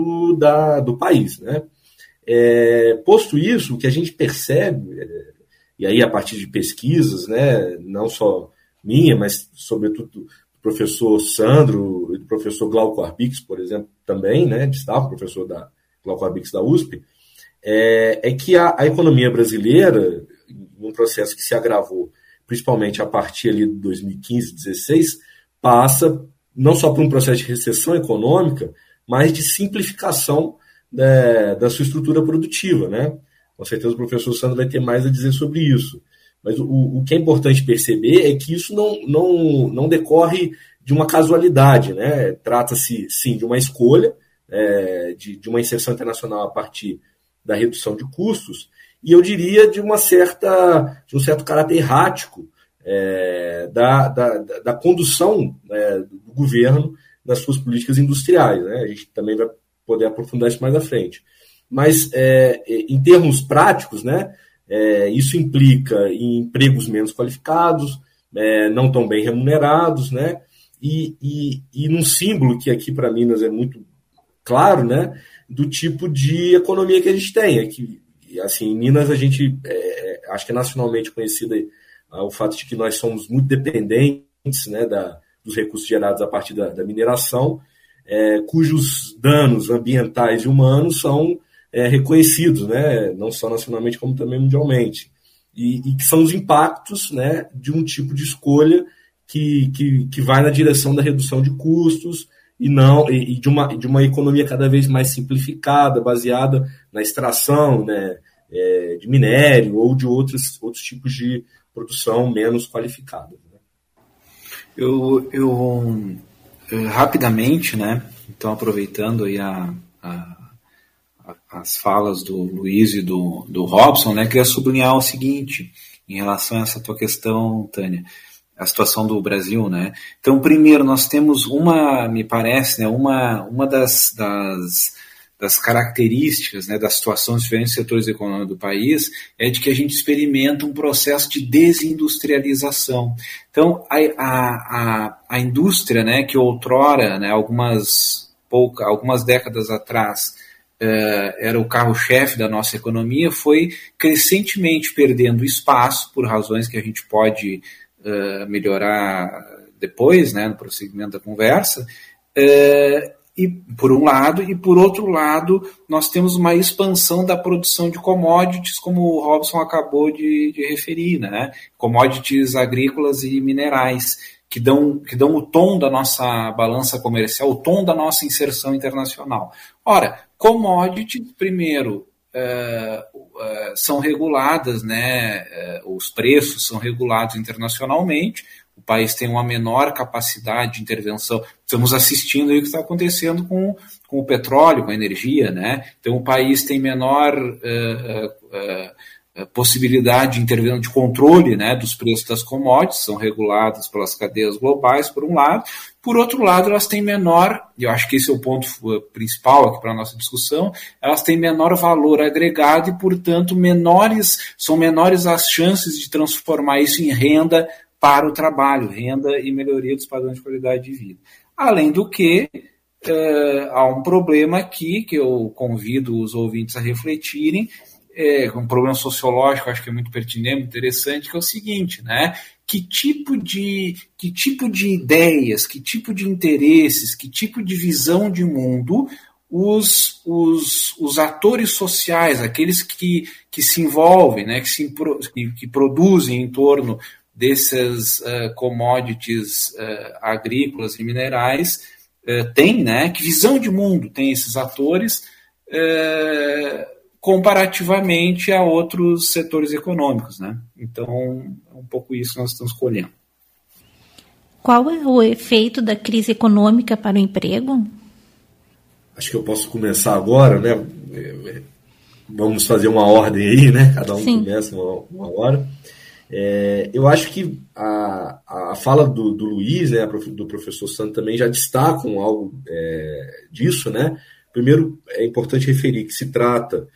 do país, né? Posto isso, o que a gente percebe, e aí a partir de pesquisas, né, não só minha, mas sobretudo do professor Sandro e do professor Glauco Arbix, por exemplo, também, né, destaco o professor Glauco Arbix da USP, é que a economia brasileira, um processo que se agravou, principalmente a partir ali de 2015, 2016, passa não só por um processo de recessão econômica, mas de simplificação da sua estrutura produtiva, né? Com certeza o professor Sandro vai ter mais a dizer sobre isso. Mas o que é importante perceber é que isso não decorre de uma casualidade, né? Trata-se, sim, de uma escolha, de uma inserção internacional a partir da redução de custos, e eu diria de um certo caráter errático da condução do governo nas suas políticas industriais, né? A gente também vai poder aprofundar isso mais à frente. Mas, em termos práticos, né, isso implica em empregos menos qualificados, não tão bem remunerados, né, e num símbolo que aqui para Minas é muito claro, né, do tipo de economia que a gente tem, que E assim, em Minas a gente, acho que é nacionalmente conhecida o fato de que nós somos muito dependentes, né, dos recursos gerados a partir da mineração, cujos danos ambientais e humanos são reconhecidos, né, não só nacionalmente como também mundialmente. E que são os impactos, né, de um tipo de escolha que vai na direção da redução de custos e de uma economia cada vez mais simplificada, baseada na extração, né, de minério ou de outros tipos de produção menos qualificada. Eu rapidamente, né, então aproveitando aí as falas do Luiz e do Robson, né, queria sublinhar o seguinte em relação a essa tua questão, Tânia, a situação do Brasil, né? Então, primeiro, nós temos uma das características, né, da situação dos diferentes setores econômicos do país é de que a gente experimenta um processo de desindustrialização. Então, a indústria, né, que outrora, né, algumas décadas atrás, era o carro-chefe da nossa economia, foi crescentemente perdendo espaço por razões que a gente pode melhorar depois, né, no prosseguimento da conversa, e por um lado, e por outro lado, nós temos uma expansão da produção de commodities, como o Robson acabou de referir, né, commodities agrícolas e minerais, que dão o tom da nossa balança comercial, o tom da nossa inserção internacional. Ora, commodities, primeiro, são reguladas, né? Os preços são regulados internacionalmente, o país tem uma menor capacidade de intervenção. Estamos assistindo aí o que está acontecendo com o petróleo, com a energia, né? Então o país tem menor possibilidade de intervenção, de controle, né, dos preços das commodities, são reguladas pelas cadeias globais, por um lado. Por outro lado, elas têm menor, e eu acho que esse é o ponto principal aqui para a nossa discussão, elas têm menor valor agregado e, portanto, são menores as chances de transformar isso em renda para o trabalho, renda e melhoria dos padrões de qualidade de vida. Além do que, há um problema aqui que eu convido os ouvintes a refletirem, um problema sociológico, acho que é muito pertinente, muito interessante, que é o seguinte, né? Que tipo de ideias, que tipo de interesses, que tipo de visão de mundo os atores sociais, aqueles que se envolvem, né, que produzem em torno dessas commodities agrícolas e minerais, têm, né? Que visão de mundo têm esses atores comparativamente a outros setores econômicos, né? Então, é um pouco isso que nós estamos colhendo. Qual é o efeito da crise econômica para o emprego? Acho que eu posso começar agora, né? Vamos fazer uma ordem aí, né? Cada um Sim. começa uma hora. Eu acho que a fala do Luiz, né, do professor Santos também já destacam algo disso, né? Primeiro, é importante referir que se trata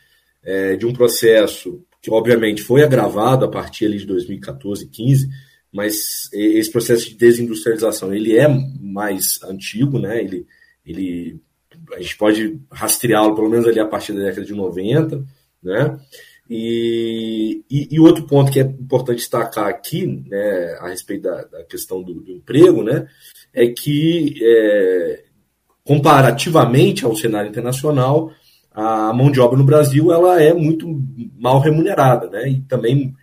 de um processo que, obviamente, foi agravado a partir ali de 2014 e 2015, mas esse processo de desindustrialização ele é mais antigo, né? Ele, a gente pode rastreá-lo, pelo menos, ali a partir da década de 90. Né? E outro ponto que é importante destacar aqui, né, a respeito da questão do emprego, né, é que, comparativamente ao cenário internacional, a mão de obra no Brasil ela é muito mal remunerada, né? E também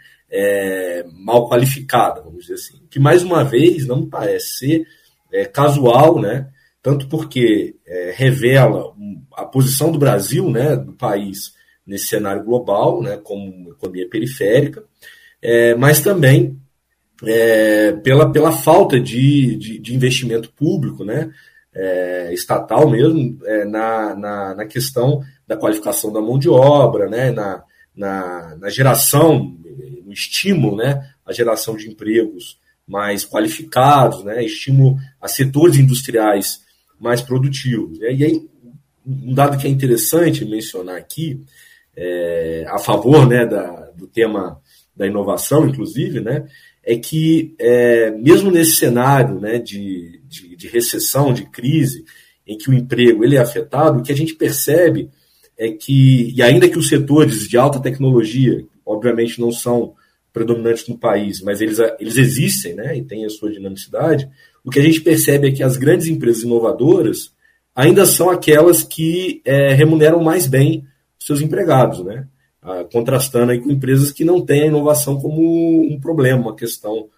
mal qualificada, vamos dizer assim. Que, mais uma vez, não me parece ser casual, né? Tanto porque revela a posição do Brasil, né, do país, nesse cenário global, né, como uma economia periférica, mas também pela falta de investimento público, né? Estatal mesmo, na questão da qualificação da mão de obra, né, na geração, no estímulo, né, a geração de empregos mais qualificados, né, estímulo a setores industriais mais produtivos. E aí, um dado que é interessante mencionar aqui, a favor, né, do tema da inovação, inclusive, né, é que, mesmo nesse cenário, né, de recessão, de crise, em que o emprego ele é afetado, o que a gente percebe é que, e ainda que os setores de alta tecnologia, obviamente, não são predominantes no país, mas eles existem, né, e têm a sua dinamicidade, o que a gente percebe é que as grandes empresas inovadoras ainda são aquelas que remuneram mais bem os seus empregados, né? Contrastando aí com empresas que não têm a inovação como um problema, uma questão,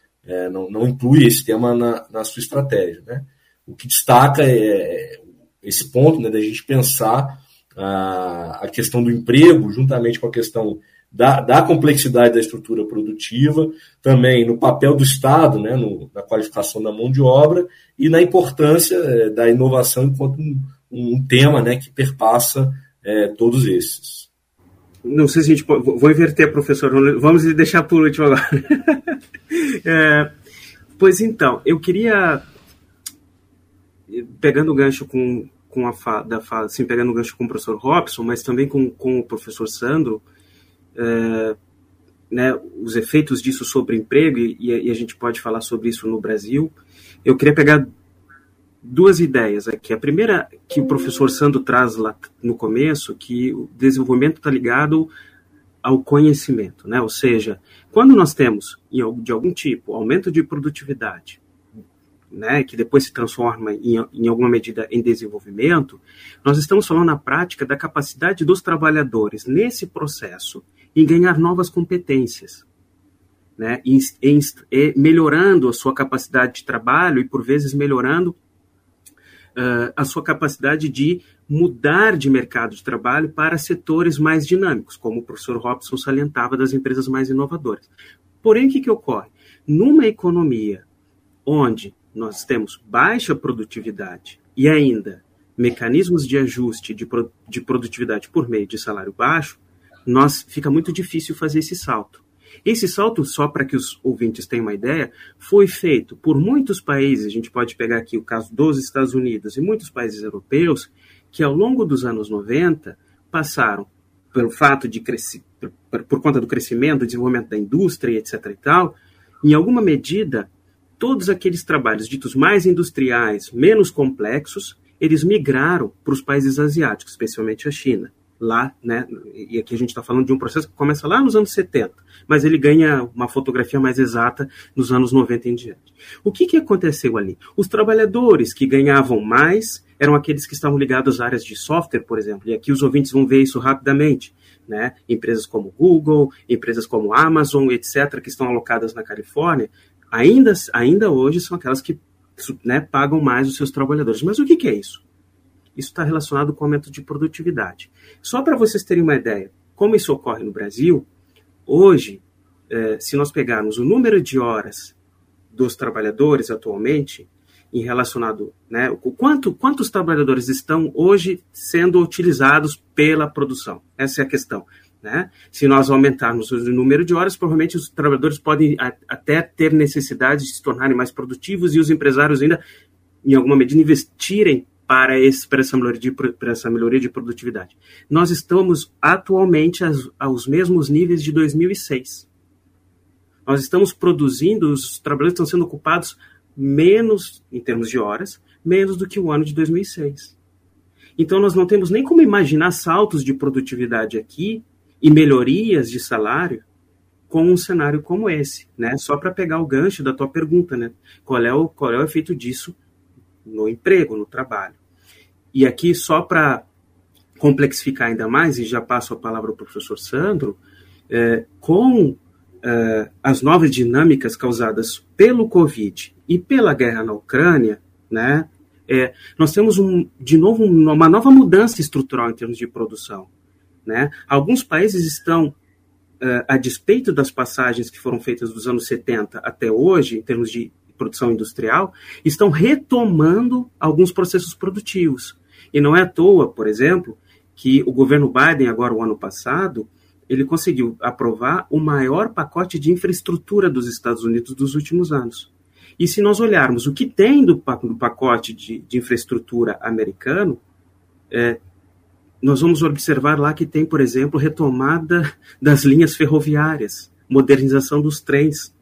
não inclui esse tema na sua estratégia, né? O que destaca é esse ponto, né, da gente pensar a questão do emprego juntamente com a questão da complexidade da estrutura produtiva, também no papel do Estado, né, na qualificação da mão de obra e na importância da inovação enquanto um tema, né, que perpassa todos esses. Não sei se a gente pode... Vou inverter, professor. Vamos deixar por último agora. Pois então, eu queria... Pegando o gancho pegando o gancho com o professor Robson, mas também com o professor Sandro, né, os efeitos disso sobre o emprego, e a gente pode falar sobre isso no Brasil, eu queria pegar duas ideias aqui. A primeira, que o professor Sandro traz lá no começo, que o desenvolvimento está ligado ao conhecimento, né? Ou seja, quando nós temos, de algum tipo, aumento de produtividade, né, que depois se transforma em alguma medida em desenvolvimento, nós estamos falando na prática da capacidade dos trabalhadores nesse processo em ganhar novas competências, né, e melhorando a sua capacidade de trabalho e, por vezes, melhorando a sua capacidade de mudar de mercado de trabalho para setores mais dinâmicos, como o professor Robson salientava, das empresas mais inovadoras. Porém, o que ocorre? Numa economia onde nós temos baixa produtividade e ainda mecanismos de ajuste de produtividade por meio de salário baixo, fica muito difícil fazer esse salto. Esse salto, só para que os ouvintes tenham uma ideia, foi feito por muitos países, a gente pode pegar aqui o caso dos Estados Unidos e muitos países europeus, que ao longo dos anos 90 passaram, pelo fato de crescer, por conta do crescimento, do desenvolvimento da indústria, etc. e tal, em alguma medida, todos aqueles trabalhos ditos mais industriais, menos complexos, eles migraram para os países asiáticos, especialmente a China. Lá, né, e aqui a gente está falando de um processo que começa lá nos anos 70, mas ele ganha uma fotografia mais exata nos anos 90 em diante. O que aconteceu ali? Os trabalhadores que ganhavam mais eram aqueles que estavam ligados a áreas de software, por exemplo, e aqui os ouvintes vão ver isso rapidamente, né? Empresas como Google, empresas como Amazon, etc., que estão alocadas na Califórnia, ainda hoje são aquelas que, né, pagam mais os seus trabalhadores. Mas o que é isso? Isso está relacionado com o aumento de produtividade. Só para vocês terem uma ideia, como isso ocorre no Brasil, hoje, se nós pegarmos o número de horas dos trabalhadores atualmente, em relacionado, né, quantos trabalhadores estão hoje sendo utilizados pela produção? Essa é a questão. Né? Se nós aumentarmos o número de horas, provavelmente os trabalhadores podem até ter necessidade de se tornarem mais produtivos e os empresários ainda, em alguma medida, investirem para essa melhoria de produtividade. Nós estamos atualmente aos mesmos níveis de 2006. Nós estamos produzindo, os trabalhadores estão sendo ocupados menos, em termos de horas, menos do que o ano de 2006. Então, nós não temos nem como imaginar saltos de produtividade aqui e melhorias de salário com um cenário como esse, né? Só para pegar o gancho da tua pergunta, né? Qual é o efeito disso no emprego, no trabalho? E aqui, só para complexificar ainda mais, e já passo a palavra ao professor Sandro, com as novas dinâmicas causadas pelo Covid e pela guerra na Ucrânia, né? Nós temos, de novo, uma nova mudança estrutural em termos de produção, né? Alguns países estão, a despeito das passagens que foram feitas dos anos 70 até hoje, em termos de produção industrial, estão retomando alguns processos produtivos. E não é à toa, por exemplo, que o governo Biden, agora o ano passado, ele conseguiu aprovar o maior pacote de infraestrutura dos Estados Unidos dos últimos anos. E se nós olharmos o que tem do pacote de infraestrutura americano, nós vamos observar lá que tem, por exemplo, retomada das linhas ferroviárias, modernização dos trens.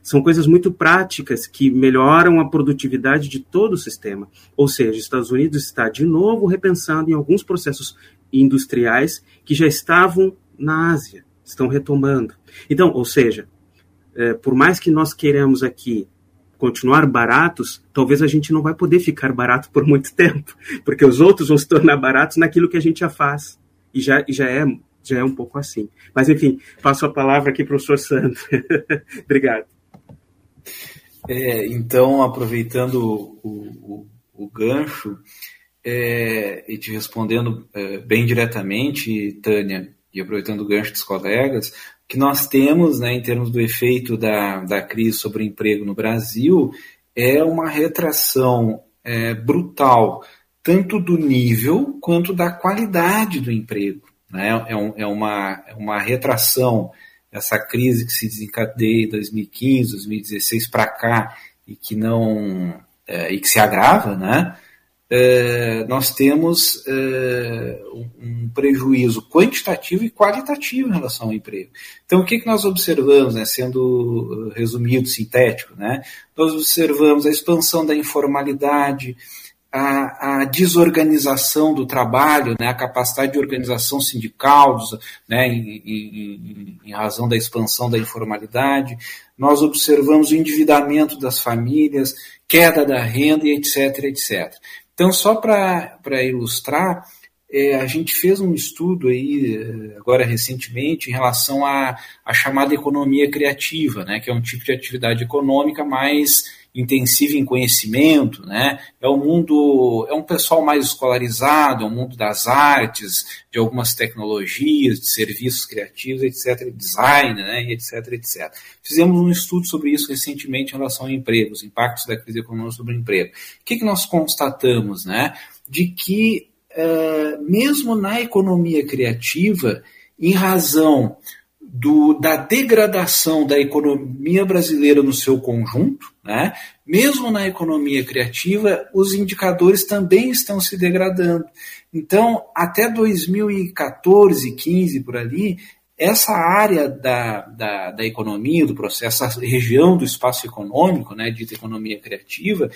São coisas muito práticas que melhoram a produtividade de todo o sistema. Ou seja, os Estados Unidos está, de novo, repensando em alguns processos industriais que já estavam na Ásia, estão retomando. Então, ou seja, por mais que nós queiramos aqui continuar baratos, talvez a gente não vai poder ficar barato por muito tempo, porque os outros vão se tornar baratos naquilo que a gente já faz, e já é um pouco assim. Mas, enfim, passo a palavra aqui para o professor Sandro. Obrigado. Então, aproveitando o gancho, e te respondendo bem diretamente, Tânia, e aproveitando o gancho dos colegas, que nós temos, né, em termos do efeito da crise sobre o emprego no Brasil, é uma retração brutal, tanto do nível quanto da qualidade do emprego, né? É uma retração, essa crise que se desencadeia em 2015, 2016 para cá, e que que se agrava, né? Nós temos um prejuízo quantitativo e qualitativo em relação ao emprego. Então, o que nós observamos, né, sendo resumido, sintético, né, nós observamos a expansão da informalidade, a desorganização do trabalho, né, a capacidade de organização sindical, né, em razão da expansão da informalidade. Nós observamos o endividamento das famílias, queda da renda, e etc, etc. Então, só para ilustrar, a gente fez um estudo aí, agora recentemente, em relação à chamada economia criativa, né, que é um tipo de atividade econômica mais intensiva em conhecimento, né? É um pessoal mais escolarizado, é um mundo das artes, de algumas tecnologias, de serviços criativos, etc, design, né, etc, etc. Fizemos um estudo sobre isso recentemente em relação ao emprego, os impactos da crise econômica sobre o emprego. O que nós constatamos, né? De que mesmo na economia criativa, em razão da degradação da economia brasileira no seu conjunto, né, mesmo na economia criativa, os indicadores também estão se degradando. Então, até 2014, 15, por ali, essa área da economia, do processo, essa região do espaço econômico, né, dita economia criativa,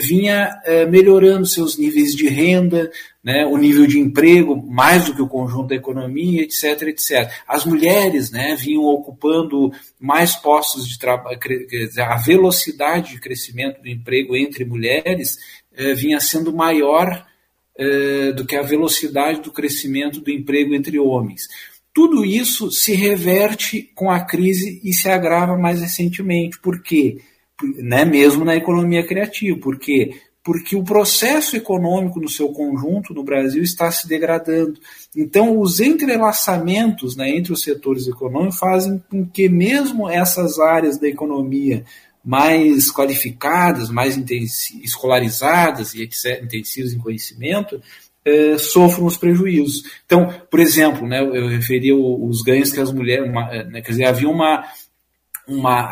vinha melhorando seus níveis de renda, né, o nível de emprego, mais do que o conjunto da economia, etc, etc. As mulheres, né, vinham ocupando mais postos de trabalho, a velocidade de crescimento do emprego entre mulheres vinha sendo maior do que a velocidade do crescimento do emprego entre homens. Tudo isso se reverte com a crise e se agrava mais recentemente. Por quê? Né? Mesmo na economia criativa. Por quê? Porque o processo econômico no seu conjunto no Brasil está se degradando. Então, os entrelaçamentos, né, entre os setores econômicos fazem com que mesmo essas áreas da economia mais qualificadas, mais escolarizadas e etc, intensivas em conhecimento, sofram os prejuízos. Então, por exemplo, né, eu referi os ganhos que as mulheres, né, quer dizer, havia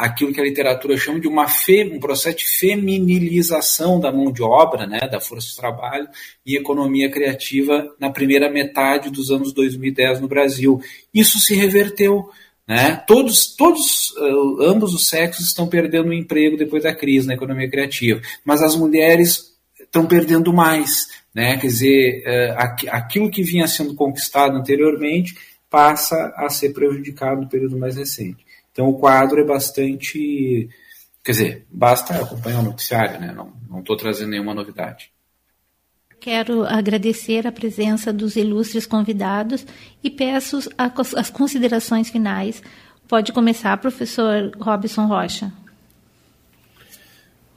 aquilo que a literatura chama de um processo de feminilização da mão de obra, né, da força de trabalho e economia criativa na primeira metade dos anos 2010 no Brasil. Isso se reverteu, né? Ambos os sexos estão perdendo o emprego depois da crise na economia criativa, mas as mulheres estão perdendo mais, né? Quer dizer, aquilo que vinha sendo conquistado anteriormente passa a ser prejudicado no período mais recente. Então, o quadro é bastante... Quer dizer, basta acompanhar o noticiário, né? Não estou trazendo nenhuma novidade. Quero agradecer a presença dos ilustres convidados e peço as considerações finais. Pode começar, professor Robson Rocha.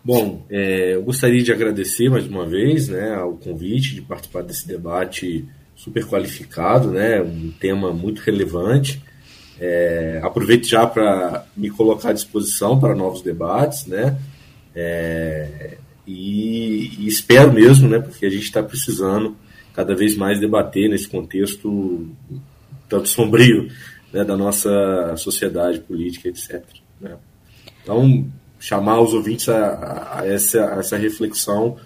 Bom, eu gostaria de agradecer mais uma vez, né, ao convite de participar desse debate super qualificado, né, um tema muito relevante. Aproveito já para me colocar à disposição para novos debates, né, e espero mesmo, né, porque a gente está precisando cada vez mais debater nesse contexto tanto sombrio, né, da nossa sociedade política, etc, né. Então, chamar os ouvintes a essa reflexão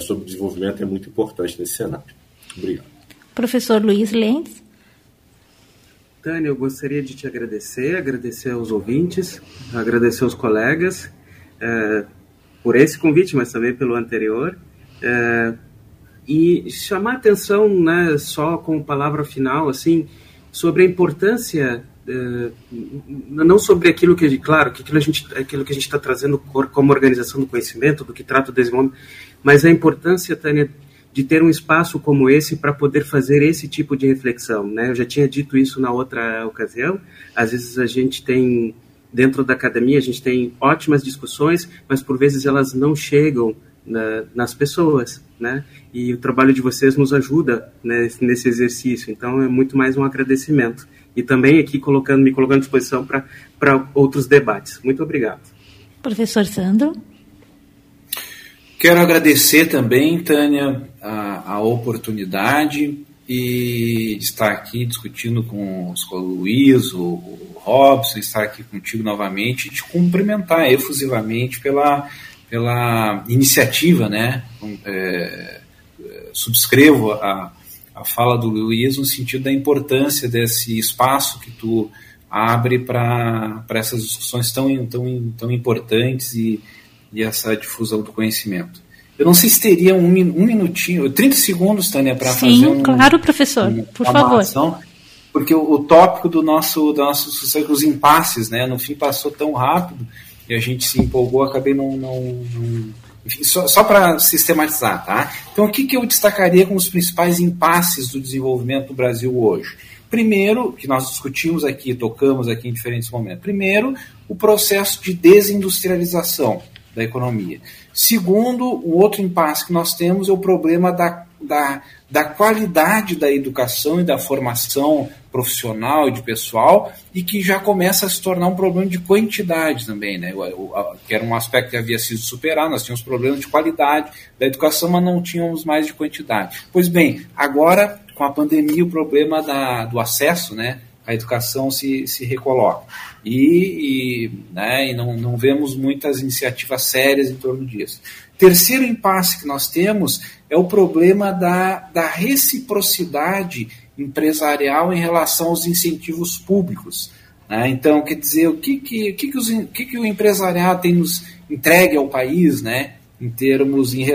sobre desenvolvimento é muito importante nesse cenário. Obrigado. Professor Luiz Lentes. Tânia, eu gostaria de te agradecer aos ouvintes, agradecer aos colegas por esse convite, mas também pelo anterior. E chamar atenção, né, só com palavra final, assim, sobre a importância, não sobre aquilo que, claro, que aquilo que a gente está trazendo como organização do conhecimento, do que trata o desenvolvimento, mas a importância, Tânia, de ter um espaço como esse para poder fazer esse tipo de reflexão, né? Eu já tinha dito isso na outra ocasião. Às vezes a gente tem, dentro da academia, a gente tem ótimas discussões, mas por vezes elas não chegam nas pessoas, né? E o trabalho de vocês nos ajuda, né, nesse exercício. Então é muito mais um agradecimento. E também aqui me colocando à disposição para outros debates. Muito obrigado. Professor Sandro? Quero agradecer também, Tânia, a oportunidade e estar aqui discutindo com o Luiz, o Robson, estar aqui contigo novamente e te cumprimentar efusivamente pela iniciativa, né? Subscrevo a fala do Luiz no sentido da importância desse espaço que tu abre para essas discussões tão importantes e essa difusão do conhecimento. Eu não sei se teria um minutinho, 30 segundos, Tânia, para fazer claro, professor, por favor. Porque o tópico do nosso sucesso, os impasses, né, no fim passou tão rápido e a gente se empolgou, acabei não enfim, só para sistematizar, tá? Então, o que eu destacaria como os principais impasses do desenvolvimento do Brasil hoje? Primeiro, que nós discutimos aqui, tocamos aqui em diferentes momentos. Primeiro, o processo de desindustrialização da economia. Segundo, o outro impasse que nós temos é o problema da qualidade da educação e da formação profissional e de pessoal, e que já começa a se tornar um problema de quantidade também, né? Que era um aspecto que havia sido superado. Nós tínhamos problemas de qualidade da educação, mas não tínhamos mais de quantidade. Pois bem, agora, com a pandemia, o problema do acesso, né, a educação se recoloca. E não vemos muitas iniciativas sérias em torno disso. Terceiro impasse que nós temos é o problema da reciprocidade empresarial em relação aos incentivos públicos, né? Então, quer dizer, o que o empresariado tem nos entregue ao país, né, em termos, em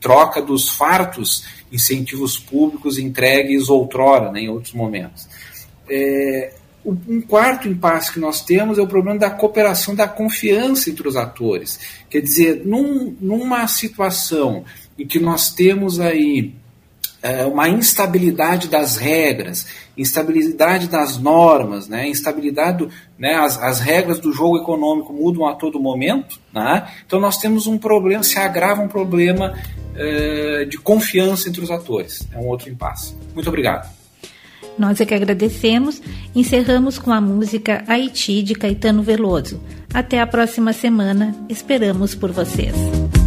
troca dos fartos incentivos públicos entregues outrora, né, em outros momentos. Um quarto impasse que nós temos é o problema da cooperação, da confiança entre os atores. Quer dizer, numa situação em que nós temos aí uma instabilidade das regras, instabilidade das normas, né, instabilidade, né, as regras do jogo econômico mudam a todo momento, né? Então nós temos um problema, se agrava um problema de confiança entre os atores. É um outro impasse. Muito obrigado. Nós é que agradecemos. Encerramos com a música Haiti, de Caetano Veloso. Até a próxima semana. Esperamos por vocês.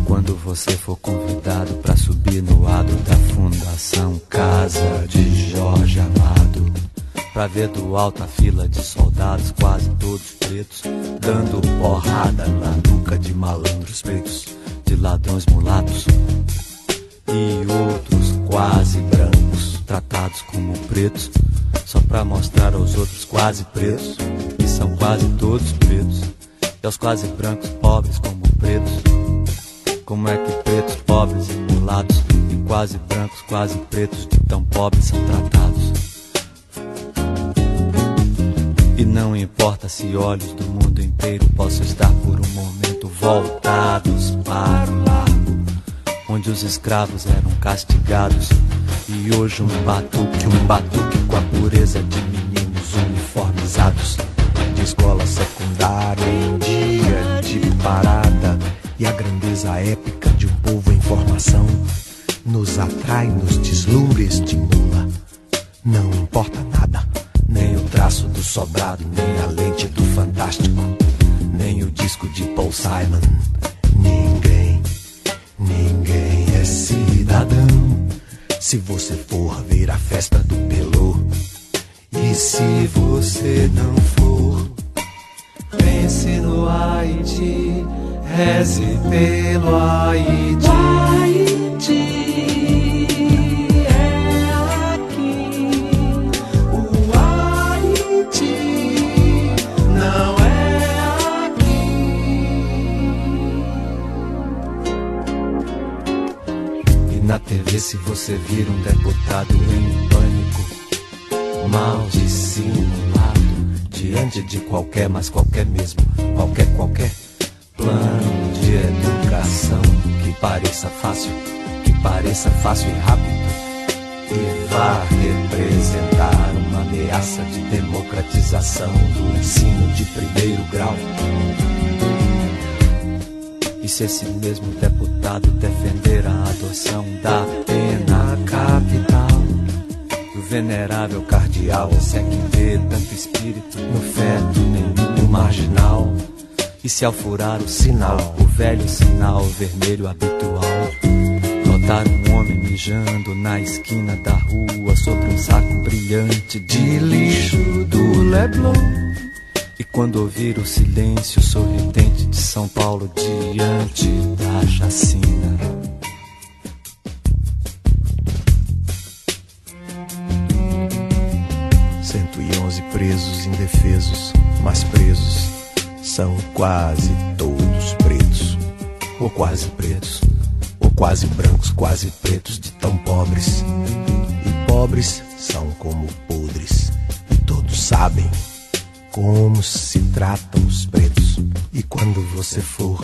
Quando você for convidado para subir no adro da Fundação Casa de Jorge Amado, pra ver do alto a fila de soldados, quase todos pretos, dando porrada na nuca de malandros pretos, de ladrões mulatos e outros quase brancos, tratados como pretos, só pra mostrar aos outros quase pretos, e são quase todos pretos, e aos quase brancos pobres como pretos. Como é que pretos, pobres e mulatos, e quase brancos, quase pretos, de tão pobres são tratados? E não importa se olhos do mundo inteiro possam estar por um momento voltados para o largo, onde os escravos eram castigados, e hoje um batuque com a pureza de meninos uniformizados, de escola secundária em dia de parada, e a grandeza épica de um povo em formação nos atrai, nos deslumbra, estimula. Não importa nada, nem o traço do sobrado, nem a lente do fantástico, nem o disco de Paul Simon. Ninguém é cidadão se você for ver a festa do Pelô. E se você não for, pense no Haiti, reze pelo Haiti. O Haiti é aqui, o Haiti não é aqui. porque se você vir um deputado em pânico, mal dissimulado, diante de qualquer, mas qualquer mesmo, qualquer plano de educação que pareça fácil, e rápido, e vá representar uma ameaça de democratização do ensino de primeiro grau. E se esse mesmo deputado defender a adoção da pena capital do venerável cardeal, se é que vê tanto espírito no feto, nem no marginal, e se ao furar o sinal, o velho sinal vermelho habitual, notar um homem mijando na esquina da rua sobre um saco brilhante de lixo do Leblon, e quando ouvir o silêncio sorridente de São Paulo diante da chacina. Cento e 111 presos indefesos, mas presos são quase todos pretos, ou quase pretos, ou quase brancos, quase pretos de tão pobres. E pobres são como podres, e todos sabem como se tratam os pretos. E quando você for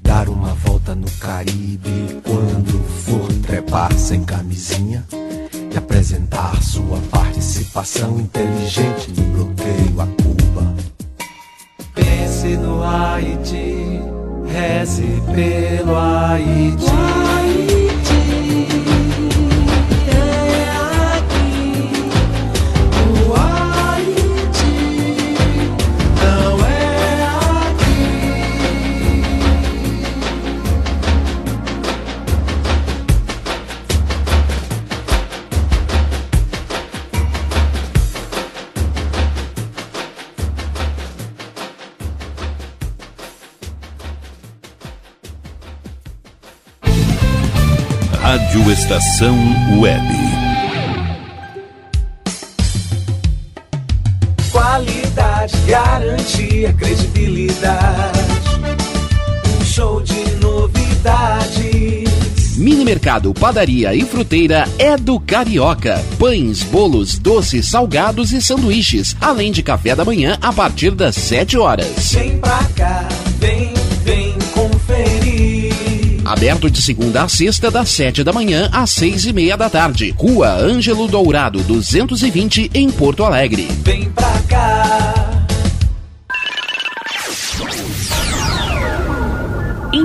dar uma volta no Caribe, quando for trepar sem camisinha e apresentar sua participação inteligente no bloqueio a Cuba, pense no Haiti, reze pelo Haiti. Rádio Estação Web. Qualidade, garantia, credibilidade. Um show de novidades. Mini mercado, padaria e fruteira é do Carioca. Pães, bolos, doces, salgados e sanduíches, além de café da manhã a partir das 7 horas. Vem pra cá, vem conferir. Aberto de segunda a sexta, das 7 da manhã às 6:30 da tarde. Rua Ângelo Dourado, 220, em Porto Alegre. Vem pra cá.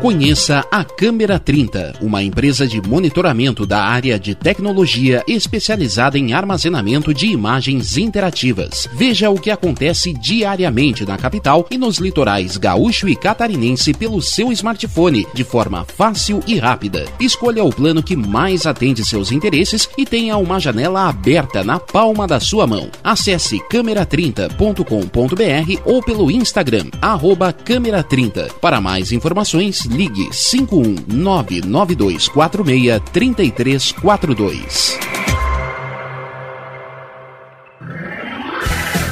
Conheça a Câmera 30, uma empresa de monitoramento da área de tecnologia especializada em armazenamento de imagens interativas. Veja o que acontece diariamente na capital e nos litorais gaúcho e catarinense pelo seu smartphone, de forma fácil e rápida. Escolha o plano que mais atende seus interesses e tenha uma janela aberta na palma da sua mão. Acesse câmera30.com.br ou pelo Instagram, @câmera30. Para mais informações, ligue 51992463342.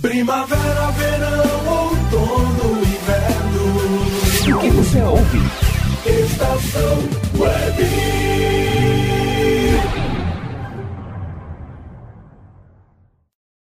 Primavera, verão, outono, inverno. O que você ouve? Estação Web.